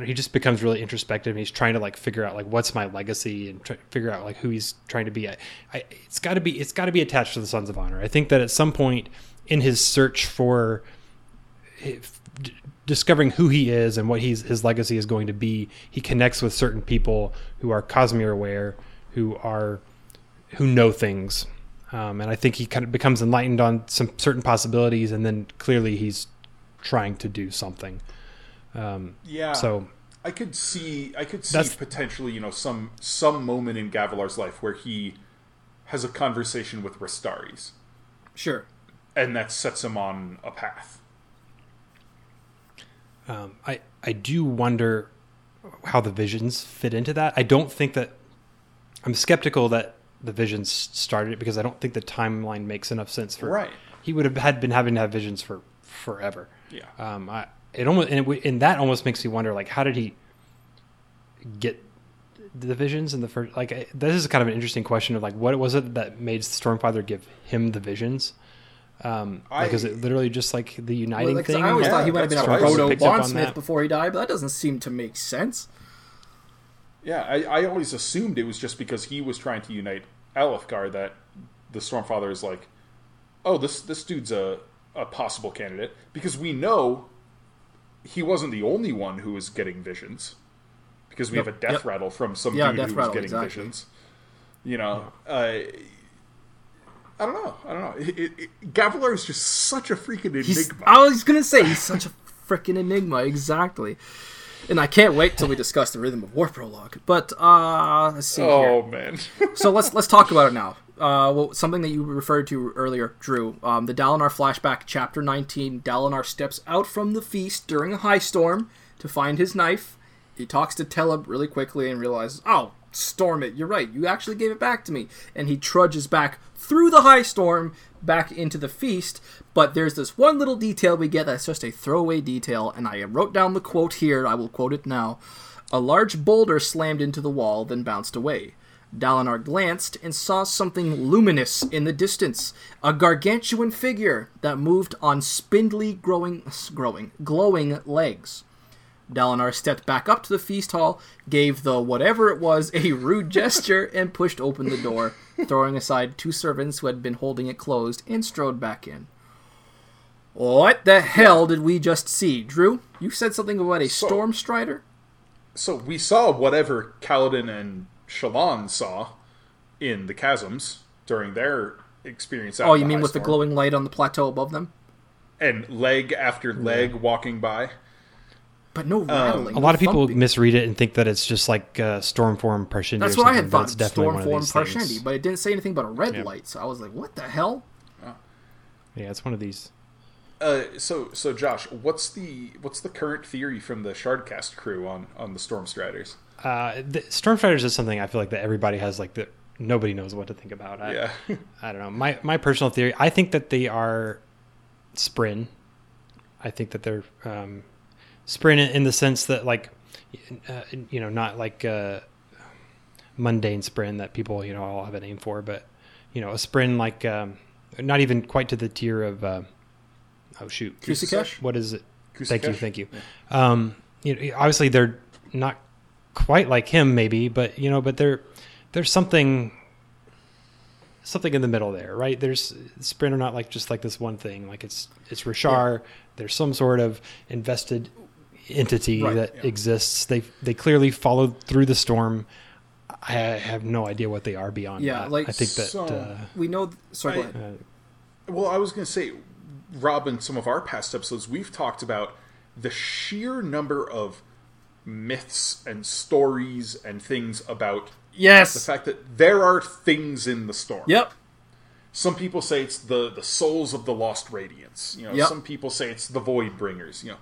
he just becomes really introspective, and he's trying to like figure out like what's my legacy and figure out like who he's trying to be. It's got to be attached to the Sons of Honor. I think that at some point in his search for discovering who he is and what his legacy is going to be, he connects with certain people who are Cosmere aware, who know things. And I think he kind of becomes enlightened on some certain possibilities, and then clearly he's trying to do something. So I could see potentially, you know, some moment in Gavilar's life where he has a conversation with Rastari's. Sure. And that sets him on a path. I do wonder how the visions fit into that. I'm skeptical that the visions started it, because I don't think the timeline makes enough sense for right. He would have been having to have visions for forever. Yeah. That almost makes me wonder, like, how did he get the visions in the first? Like, this is kind of an interesting question of like, what was it that made Stormfather give him the visions? Is it literally just like the uniting thing? I always thought he might have been a proto bondsmith before he died, but that doesn't seem to make sense. Yeah, I always assumed it was just because he was trying to unite Alethkar that the Stormfather is like, oh, this dude's a possible candidate. Because we know he wasn't the only one who was getting visions. Because we have a death rattle from some dude who was getting visions. You know, I don't know. Gavilar is just such a freaking enigma. I was going to say, he's such a freaking enigma, exactly. And I can't wait till we discuss the Rhythm of War prologue. But let's see. Oh here. Man! So let's talk about it now. Something that you referred to earlier, Drew. The Dalinar flashback, chapter 19. Dalinar steps out from the feast during a high storm to find his knife. He talks to Teleb really quickly and realizes, oh, storm it! You're right. You actually gave it back to me. And he trudges back through the high storm back into the feast. But there's this one little detail we get that's just a throwaway detail, and I wrote down the quote here. I will quote it now. A large boulder slammed into the wall, then bounced away. Dalinar glanced and saw something luminous in the distance, a gargantuan figure that moved on spindly glowing legs. Dalinar stepped back up to the feast hall, gave the whatever it was a rude gesture, and pushed open the door, throwing aside two servants who had been holding it closed, and strode back in. What the hell did we just see? Drew, you said something about a storm strider? So we saw whatever Kaladin and Shallan saw in the chasms during their experience. Oh, you mean with the glowing light on the plateau above them? And leg after leg walking by. But no rattling. A lot of people misread it and think that it's just like Stormform Parshendi. That's what I had thought. Stormform Parshendi, but it didn't say anything about a red light, so I was like, "What the hell?" Yeah, it's one of these. So Josh, what's the current theory from the Shardcast crew on the Stormstriders? The Stormstriders is something I feel like that everybody has, like, that nobody knows what to think about. I don't know. My personal theory, I think that they are Spryn. I think that they're. Sprint in the sense that, like, you know, not like mundane sprint that people, you know, all have a name for, but, you know, a sprint like not even quite to the tier of Kusakesh? What is it? Kusakesh. Thank you. Yeah. You know, obviously they're not quite like him, maybe, but, you know, but there's something in the middle there, right? There's sprint are not like just like this one thing, like it's Rashar. Yeah. There's some sort of invested entity that exists. They clearly followed through the storm. I have no idea what they are beyond that. Like, I think that we know. Sorry, go ahead. Well, I was going to say, Rob, in some of our past episodes, we've talked about the sheer number of myths and stories and things about the fact that there are things in the storm. Yep. Some people say it's the souls of the lost radiance. You know, some people say it's the void bringers. You know,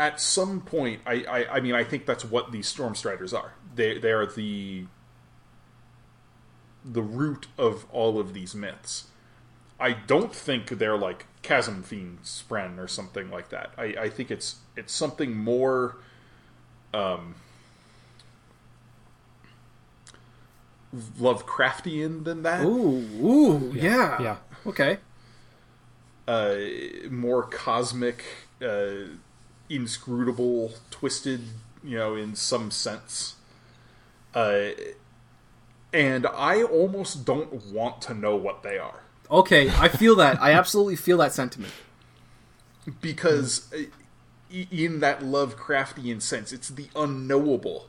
at some point, I mean, I think that's what these Stormstriders are. They are the root of all of these myths. I don't think they're like Chasm Fiend Spren or something like that. I think it's something more Lovecraftian than that. Ooh, yeah. Yeah. Okay. More cosmic, inscrutable, twisted, you know, in some sense. And I almost don't want to know what they are. Okay, I feel that. I absolutely feel that sentiment. Because in that Lovecraftian sense, it's the unknowable.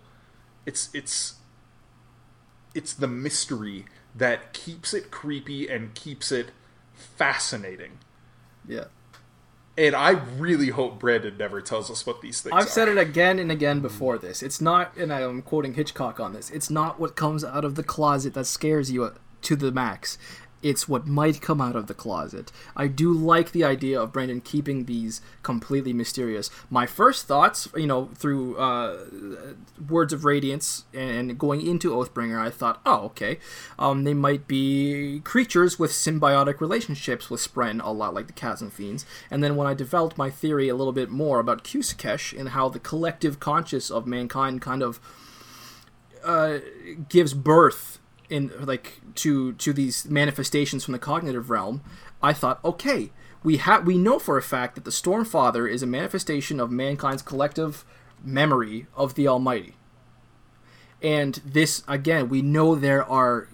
It's the mystery that keeps it creepy and keeps it fascinating. Yeah. And I really hope Brandon never tells us what these things are. I've said it again and again before this. It's not, and I'm quoting Hitchcock on this, it's not what comes out of the closet that scares you to the max. It's what might come out of the closet. I do like the idea of Brandon keeping these completely mysterious. My first thoughts, you know, through Words of Radiance and going into Oathbringer, I thought, oh, okay, they might be creatures with symbiotic relationships with Spren, a lot like the Chasm Fiends. And then when I developed my theory a little bit more about Kusakesh and how the collective conscious of mankind kind of gives birth to these manifestations from the cognitive realm, I thought, okay, we know for a fact that the Stormfather is a manifestation of mankind's collective memory of the Almighty. And this, again, we know there are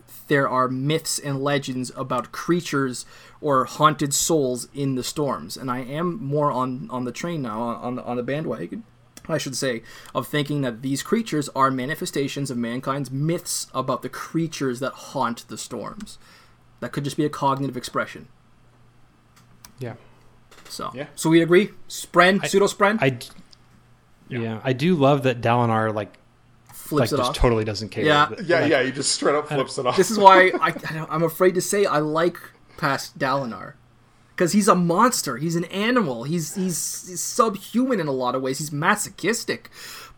myths and legends about creatures or haunted souls in the storms. And I am more on the train now, on the bandwagon, I should say, of thinking that these creatures are manifestations of mankind's myths about the creatures that haunt the storms. That could just be a cognitive expression. Yeah. So, yeah. So we agree? Spren, pseudo-spren? Yeah, I do love that Dalinar, flips it off. Just totally doesn't care. Yeah, he just straight up flips it off. This is why I'm afraid to say I like past Dalinar. Because he's a monster. He's an animal. He's subhuman in a lot of ways. He's masochistic.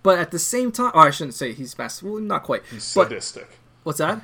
But at the same time... Oh, I shouldn't say he's masochistic. Well, not quite. He's sadistic. What's that?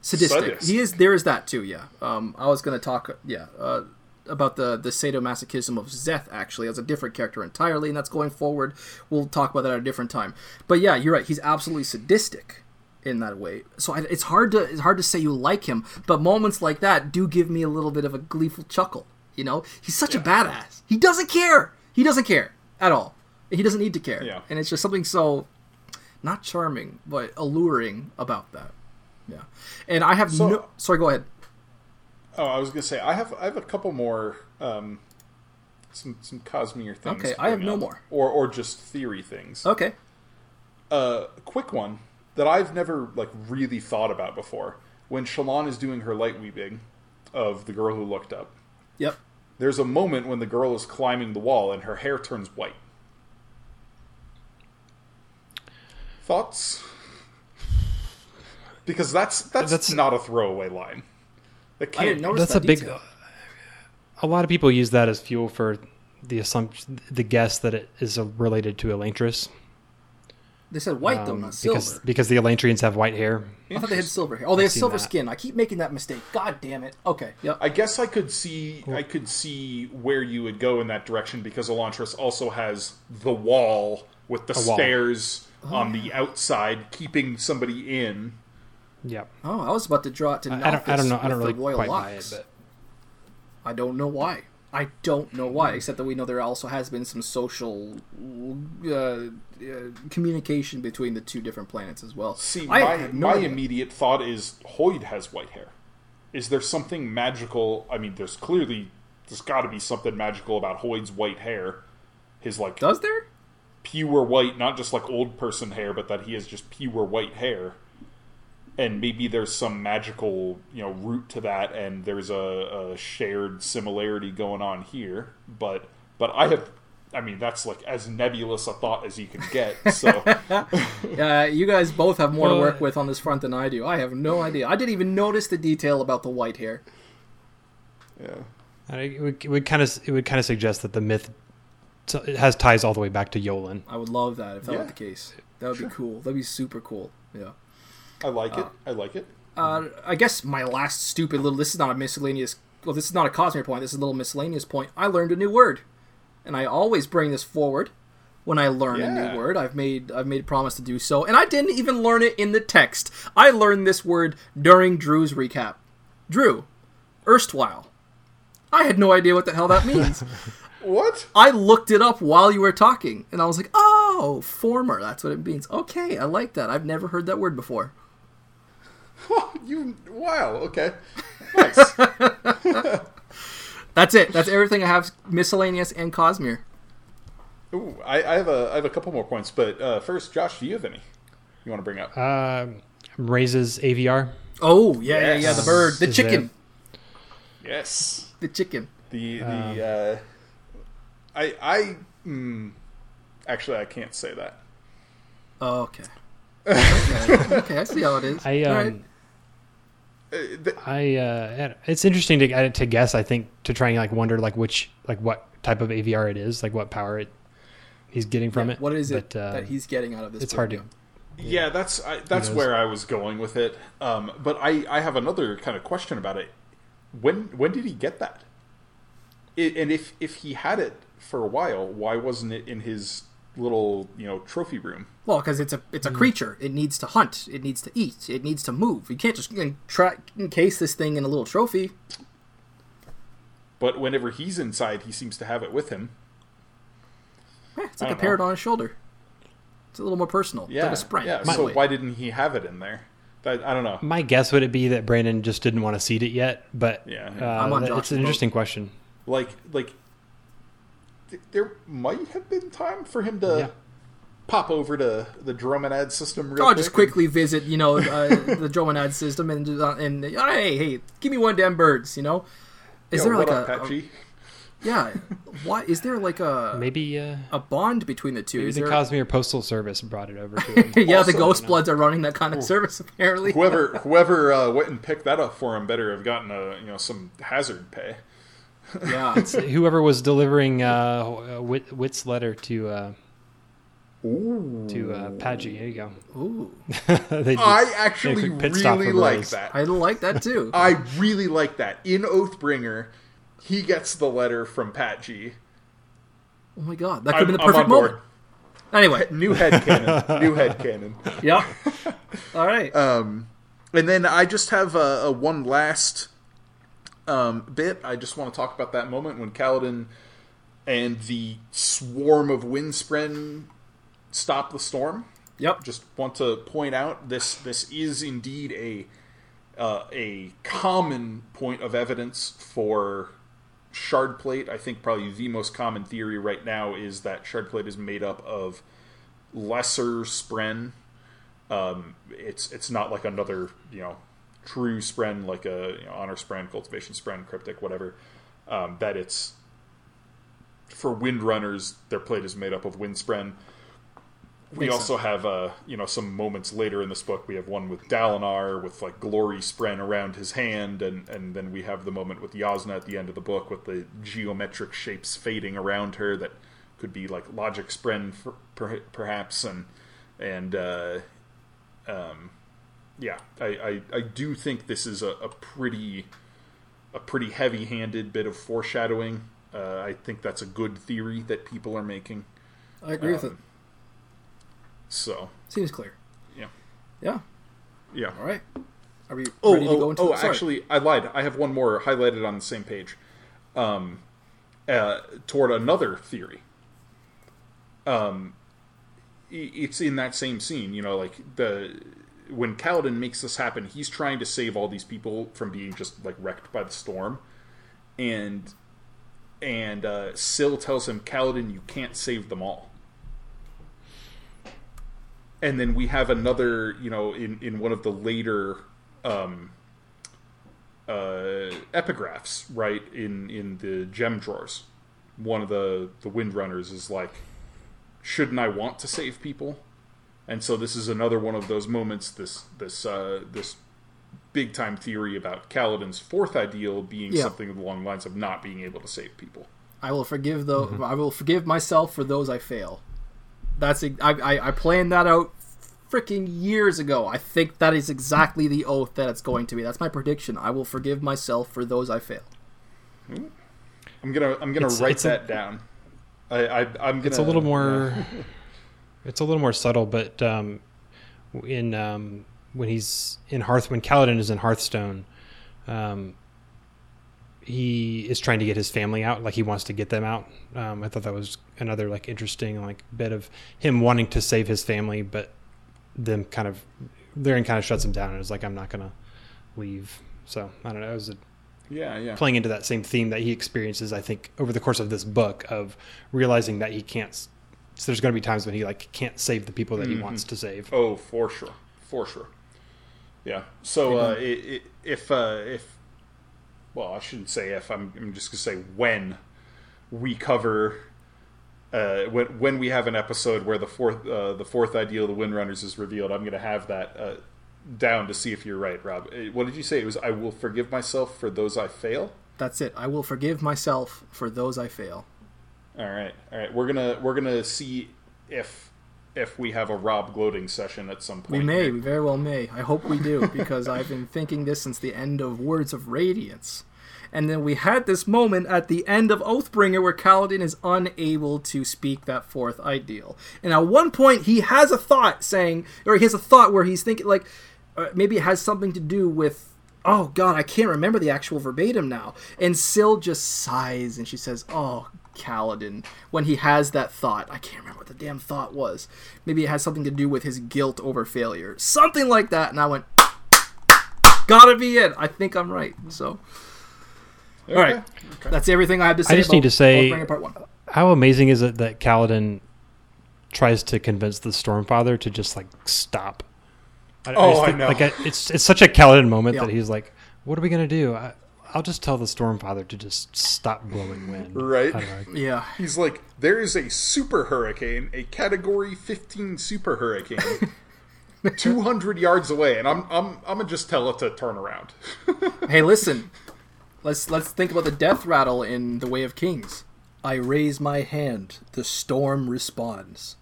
Sadistic. He is. There is that too, yeah. I was going to talk about the sadomasochism of Zeth, actually, as a different character entirely, and that's going forward. We'll talk about that at a different time. But yeah, you're right. He's absolutely sadistic in that way. So it's hard to say you like him, but moments like that do give me a little bit of a gleeful chuckle. You know, he's such a badass. He doesn't care. He doesn't care at all. He doesn't need to care. Yeah. And it's just something so not charming, but alluring about that. Yeah. And I have Sorry, go ahead. Oh, I was going to say, I have a couple more, some Cosmere things. Okay, I have no more. Or just theory things. Okay. Quick one that I've never, really thought about before. When Shallan is doing her light weaving of the girl who looked up. Yep. There's a moment when the girl is climbing the wall and her hair turns white. Thoughts? Because that's not a throwaway line. I didn't notice that detail. A lot of people use that as fuel for the assumption, the guess that it is related to Elantris. They said white, though, not silver. Because the Elantrians have white hair. I thought they had silver hair. Oh, they have silver skin. I keep making that mistake. God damn it. Okay. Yep. I guess I could see where you would go in that direction because Elantris also has the wall with the stairs on the outside keeping somebody in. Yep. Oh, I was about to draw it to Nalthus with the royal locks. I don't know why. I don't know why, except that we know there also has been some social communication between the two different planets as well. See, my immediate thought is Hoyd has white hair. Is there something magical? I mean, there's got to be something magical about Hoyd's white hair. His does there? Pure white, not just old person hair, but that he has just pure white hair. And maybe there's some magical, root to that, and there's a shared similarity going on here. But that's as nebulous a thought as you can get. So, you guys both have more to work with on this front than I do. I have no idea. I didn't even notice the detail about the white hair. Yeah, it would kind of suggest that the myth it has ties all the way back to Yolin. I would love that if that were the case. That would be cool. That'd be super cool. Yeah. I like it. I guess my last stupid little... This is not a miscellaneous well, this is not a Cosmere point, this is a little miscellaneous point. I learned a new word. And I always bring this forward when I learn a new word. I've made a promise to do so. And I didn't even learn it in the text. I learned this word during Drew's recap. Drew, erstwhile. I had no idea what the hell that means. What? I looked it up while you were talking, and I was like, oh, former, that's what it means. Okay, I like that. I've never heard that word before. Wow, okay. Nice. That's it. That's everything I have, miscellaneous and Cosmere. Ooh, I have a couple more points, but first, Josh, do you have any you want to bring up? Raises AVR. Oh, yeah, the bird. The chicken. Yes. The chicken. Actually, I can't say that. Oh, okay. Okay, I see how it is. It's interesting to guess. I think to try and wonder what type of AVR it is, what power he's getting from it. What is it that he's getting out of this? It's hard to. Yeah, that's where I was going with it. But I have another kind of question about it. When did he get that? And if he had it for a while, why wasn't it in his little trophy room? Well, because it's a creature. It needs to hunt. It needs to eat. It needs to move. You can't just encase this thing in a little trophy. But whenever he's inside, he seems to have it with him. It's like a parrot on his shoulder. It's a little more personal. Yeah, like a sprint. Yeah. So why didn't he have it in there? I don't know. My guess would it be that Brandon just didn't want to seed it yet, but it's an interesting question. Like, there might have been time for him to pop over to the Dromonad system real quick. I'll just quickly visit, the Dromonad system and hey, give me one damn birds, Is there why is there a bond between the two? Maybe the Cosmere Postal Service brought it over to him. The Ghost Bloods are running that kind of service apparently. Whoever went and picked that up for him better have gotten some hazard pay. Yeah, it's whoever was delivering Wit's letter to Paggy. There you go. Ooh. I actually really like that. I like that too. I really like that. In Oathbringer, he gets the letter from Paggy. Oh my god, that could have been the perfect moment. Anyway, new head cannon. Yeah. All right. And then I just have a one last bit. I just want to talk about that moment when Kaladin and the swarm of Windspren stop the storm. Yep. Just want to point out this is indeed a common point of evidence for Shardplate. I think probably the most common theory right now is that Shardplate is made up of lesser Spren. It's not like another true Spren, like a honor Spren, cultivation Spren, cryptic, whatever. That it's for Windrunners, their plate is made up of Wind Spren. We also have some moments later in this book. We have one with Dalinar with Glory Spren around his hand, and then we have the moment with Yasna at the end of the book with the geometric shapes fading around her that could be Logic Spren perhaps, and. Yeah, I do think this is a pretty heavy-handed bit of foreshadowing. I think that's a good theory that people are making. I agree with it. So seems clear. Yeah. All right. Are we ready to go into? Oh, actually, I lied. I have one more highlighted on the same page, toward another theory. It's in that same scene. When Kaladin makes this happen, he's trying to save all these people from being just wrecked by the storm, and Syl tells him, "Kaladin, you can't save them all." And then we have another, in one of the later epigraphs, right in the gem drawers, one of the Windrunners is like, "Shouldn't I want to save people?" And so this is another one of those moments, this big-time theory about Kaladin's fourth ideal being something along the lines of not being able to save people. I will forgive I will forgive myself for those I fail. I planned that out freaking years ago. I think that is exactly the oath that it's going to be. That's my prediction. I will forgive myself for those I fail. I'm gonna write that down. It's a little more. It's a little more subtle, but when Kaladin is in Hearthstone, he is trying to get his family out. Like, he wants to get them out. I thought that was another interesting bit of him wanting to save his family, but them kind of shuts him down and is like, I'm not gonna leave. So I don't know. It was playing into that same theme that he experiences, I think, over the course of this book, of realizing that he can't. So there's going to be times when he can't save the people that he wants to save. Oh, for sure. Yeah. So I shouldn't say if. I'm just going to say when we cover. When we have an episode where the fourth ideal, the Windrunners, is revealed, I'm going to have that down to see if you're right, Rob. What did you say? It was, I will forgive myself for those I fail? That's it. I will forgive myself for those I fail. All right. We're gonna see if we have a Rob gloating session at some point. We very well may. I hope we do, because I've been thinking this since the end of Words of Radiance. And then we had this moment at the end of Oathbringer where Kaladin is unable to speak that fourth ideal. And at one point he has a thought where he's thinking maybe it has something to do with, oh God, I can't remember the actual verbatim now. And Syl just sighs and she says, oh, Kaladin, when he has that thought. I can't remember what the damn thought was. Maybe it has something to do with his guilt over failure. Something like that. And I went, gotta be it. I think I'm right. So, okay. All right. Okay. That's everything I have to say. I just need to say, how amazing is it that Kaladin tries to convince the Stormfather to just stop? I know. It's such a Kaladin moment that he's like, what are we going to do? I'll just tell the Stormfather to just stop blowing wind. Right? Yeah. He's like, there is a super hurricane, a Category 15 super hurricane, 200 yards away, and I'm gonna just tell it to turn around. Hey, listen, let's think about the death rattle in The Way of Kings. I raise my hand, the storm responds.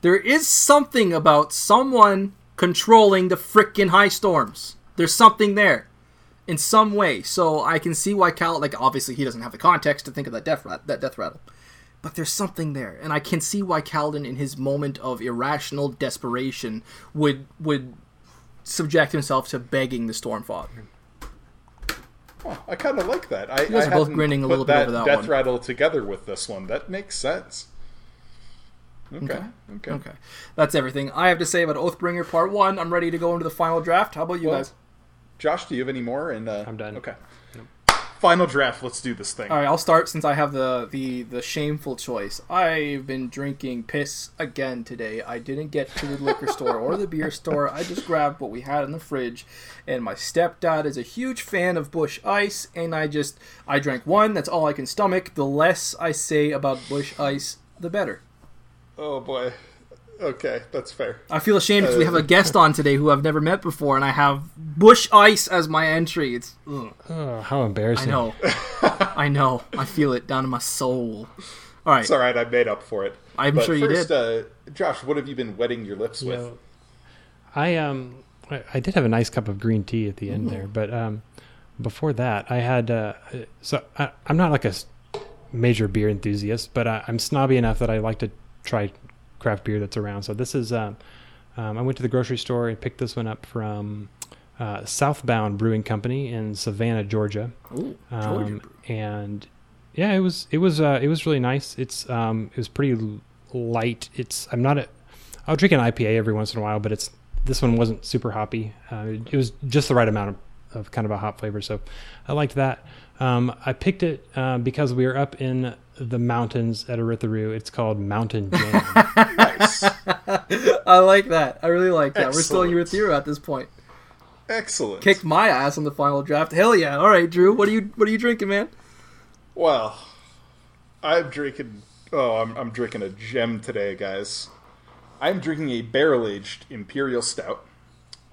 There is something about someone controlling the frickin' high storms. There's something there. In some way, so I can see why Cal. Obviously, he doesn't have the context to think of that death rattle, but there's something there, and I can see why Kaladin, in his moment of irrational desperation, would subject himself to begging the Stormfather. Oh, I kind of like that. You guys are both grinning a little bit over that death rattle together with this one. That makes sense. Okay. That's everything I have to say about Oathbringer Part 1. I'm ready to go into the final draft. How about you guys? Josh, do you have any more? And I'm done. Okay. Nope. Final draft. Let's do this thing. All right, I'll start since I have the shameful choice. I've been drinking piss again today. I didn't get to the liquor store or the beer store. I just grabbed what we had in the fridge. And my stepdad is a huge fan of Busch Ice, and I drank one. That's all I can stomach. The less I say about Busch Ice, the better. Oh, boy. Okay, that's fair. I feel ashamed because we have a guest on today who I've never met before, and I have Busch Ice as my entry. It's how embarrassing. I know. I feel it down in my soul. All right, it's all right. I made up for it. I'm sure you did. Josh, what have you been wetting your lips with? I did have a nice cup of green tea at the end there, but before that, I had. I'm not a major beer enthusiast, but I'm snobby enough that I like to try craft beer that's around. So this is I went to the grocery store and picked this one up from Southbound Brewing Company in Savannah, Georgia. Ooh, Georgia. And yeah, it was really nice. It was pretty light. I'll drink an IPA every once in a while, but this one wasn't super hoppy. It was just the right amount of kind of a hop flavor, so I liked that. I picked it because we are up in the mountains at Urithiru. It's called Mountain Jam. Nice. I like that. I really like that. Excellent. We're still in Urithiru at this point. Excellent. Kicked my ass on the final draft. Hell yeah. All right, Drew. What are you drinking, man? Well, I'm drinking a gem today, guys. I'm drinking a barrel-aged Imperial Stout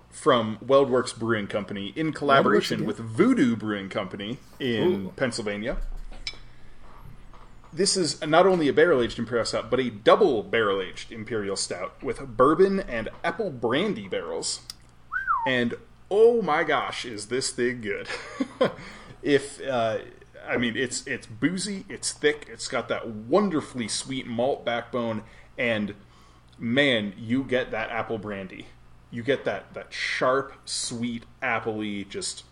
from Weldworks Brewing Company in collaboration with Voodoo Brewing Company in Pennsylvania. This is not only a barrel-aged Imperial Stout, but a double barrel-aged Imperial Stout with bourbon and apple brandy barrels. And oh my gosh, is this thing good. If I mean, it's boozy, it's thick, it's got that wonderfully sweet malt backbone, and man, you get that apple brandy. You get that sharp, sweet, appley, just,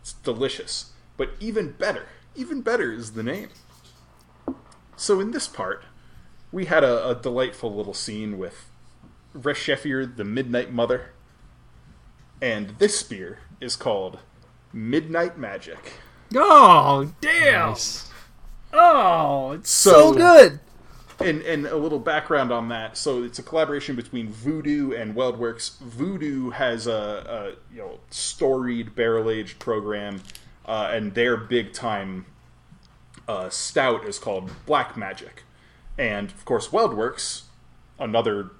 it's delicious. But even better is the name. So in this part, we had a delightful little scene with Re-Shephir, the Midnight Mother, and this spear is called Midnight Magic. Oh, damn! Nice. Oh, it's so good! And a little background on that. So it's a collaboration between Voodoo and WildWorks. Voodoo has a storied barrel-aged program, and their big-time stout is called Black Magic. And, of course, WildWorks, another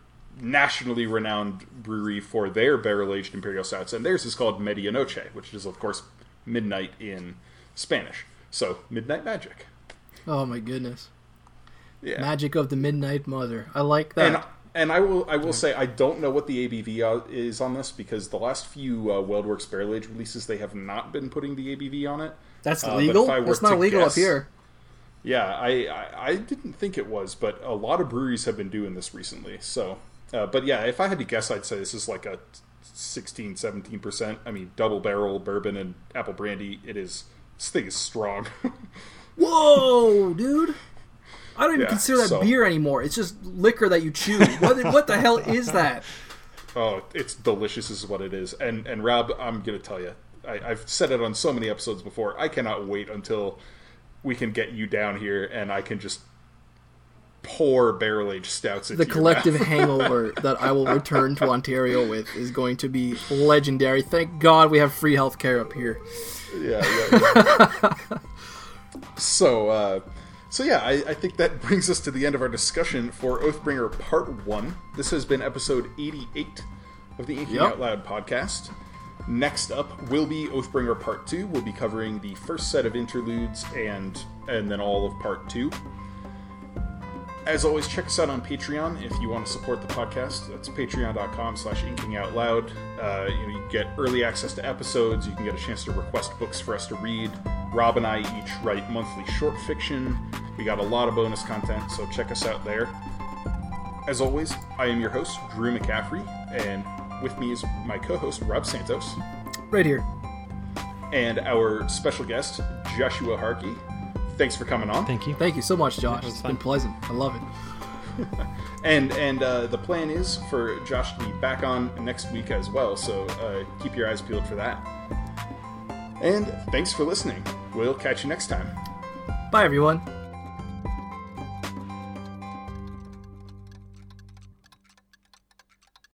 nationally renowned brewery for their barrel-aged imperial stouts, and theirs is called Medianoche, which is, of course, midnight in Spanish. So, Midnight Magic. Oh, my goodness. Yeah. Magic of the Midnight Mother. I like that. And I will say, I don't know what the ABV is on this, because the last few WildWorks Barrel Age releases, they have not been putting the ABV on it. That's legal? That's not legal up here. Yeah, I didn't think it was, but a lot of breweries have been doing this recently. So, but yeah, if I had to guess, I'd say this is like a 16, 17%. I mean, double barrel bourbon and apple brandy. It is, this thing is strong. Whoa, dude. I don't even consider that beer anymore. It's just liquor that you chew. What the hell is that? Oh, it's delicious is what it is. And Rob, I'm going to tell you, I've said it on so many episodes before, I cannot wait until we can get you down here and I can just pour barrel-aged stouts into you. The collective hangover that I will return to Ontario with is going to be legendary. Thank God we have free healthcare up here. Yeah. So yeah, I think that brings us to the end of our discussion for Oathbringer Part 1. This has been episode 88 of the Inking Out Loud podcast. Next up will be Oathbringer Part 2. We'll be covering the first set of interludes and then all of Part 2. As always, check us out on Patreon if you want to support the podcast. That's patreon.com/inkingoutloud. You can get early access to episodes. You can get a chance to request books for us to read. Rob and I each write monthly short fiction. We got a lot of bonus content, so check us out there. As always, I am your host, Drew McCaffrey, and with me is my co-host, Rob Santos. Right here. And our special guest, Joshua Harkey. Thanks for coming on. Thank you. Thank you so much, Josh. It's been pleasant. I love it. And the plan is for Josh to be back on next week as well, so keep your eyes peeled for that. And thanks for listening. We'll catch you next time. Bye, everyone.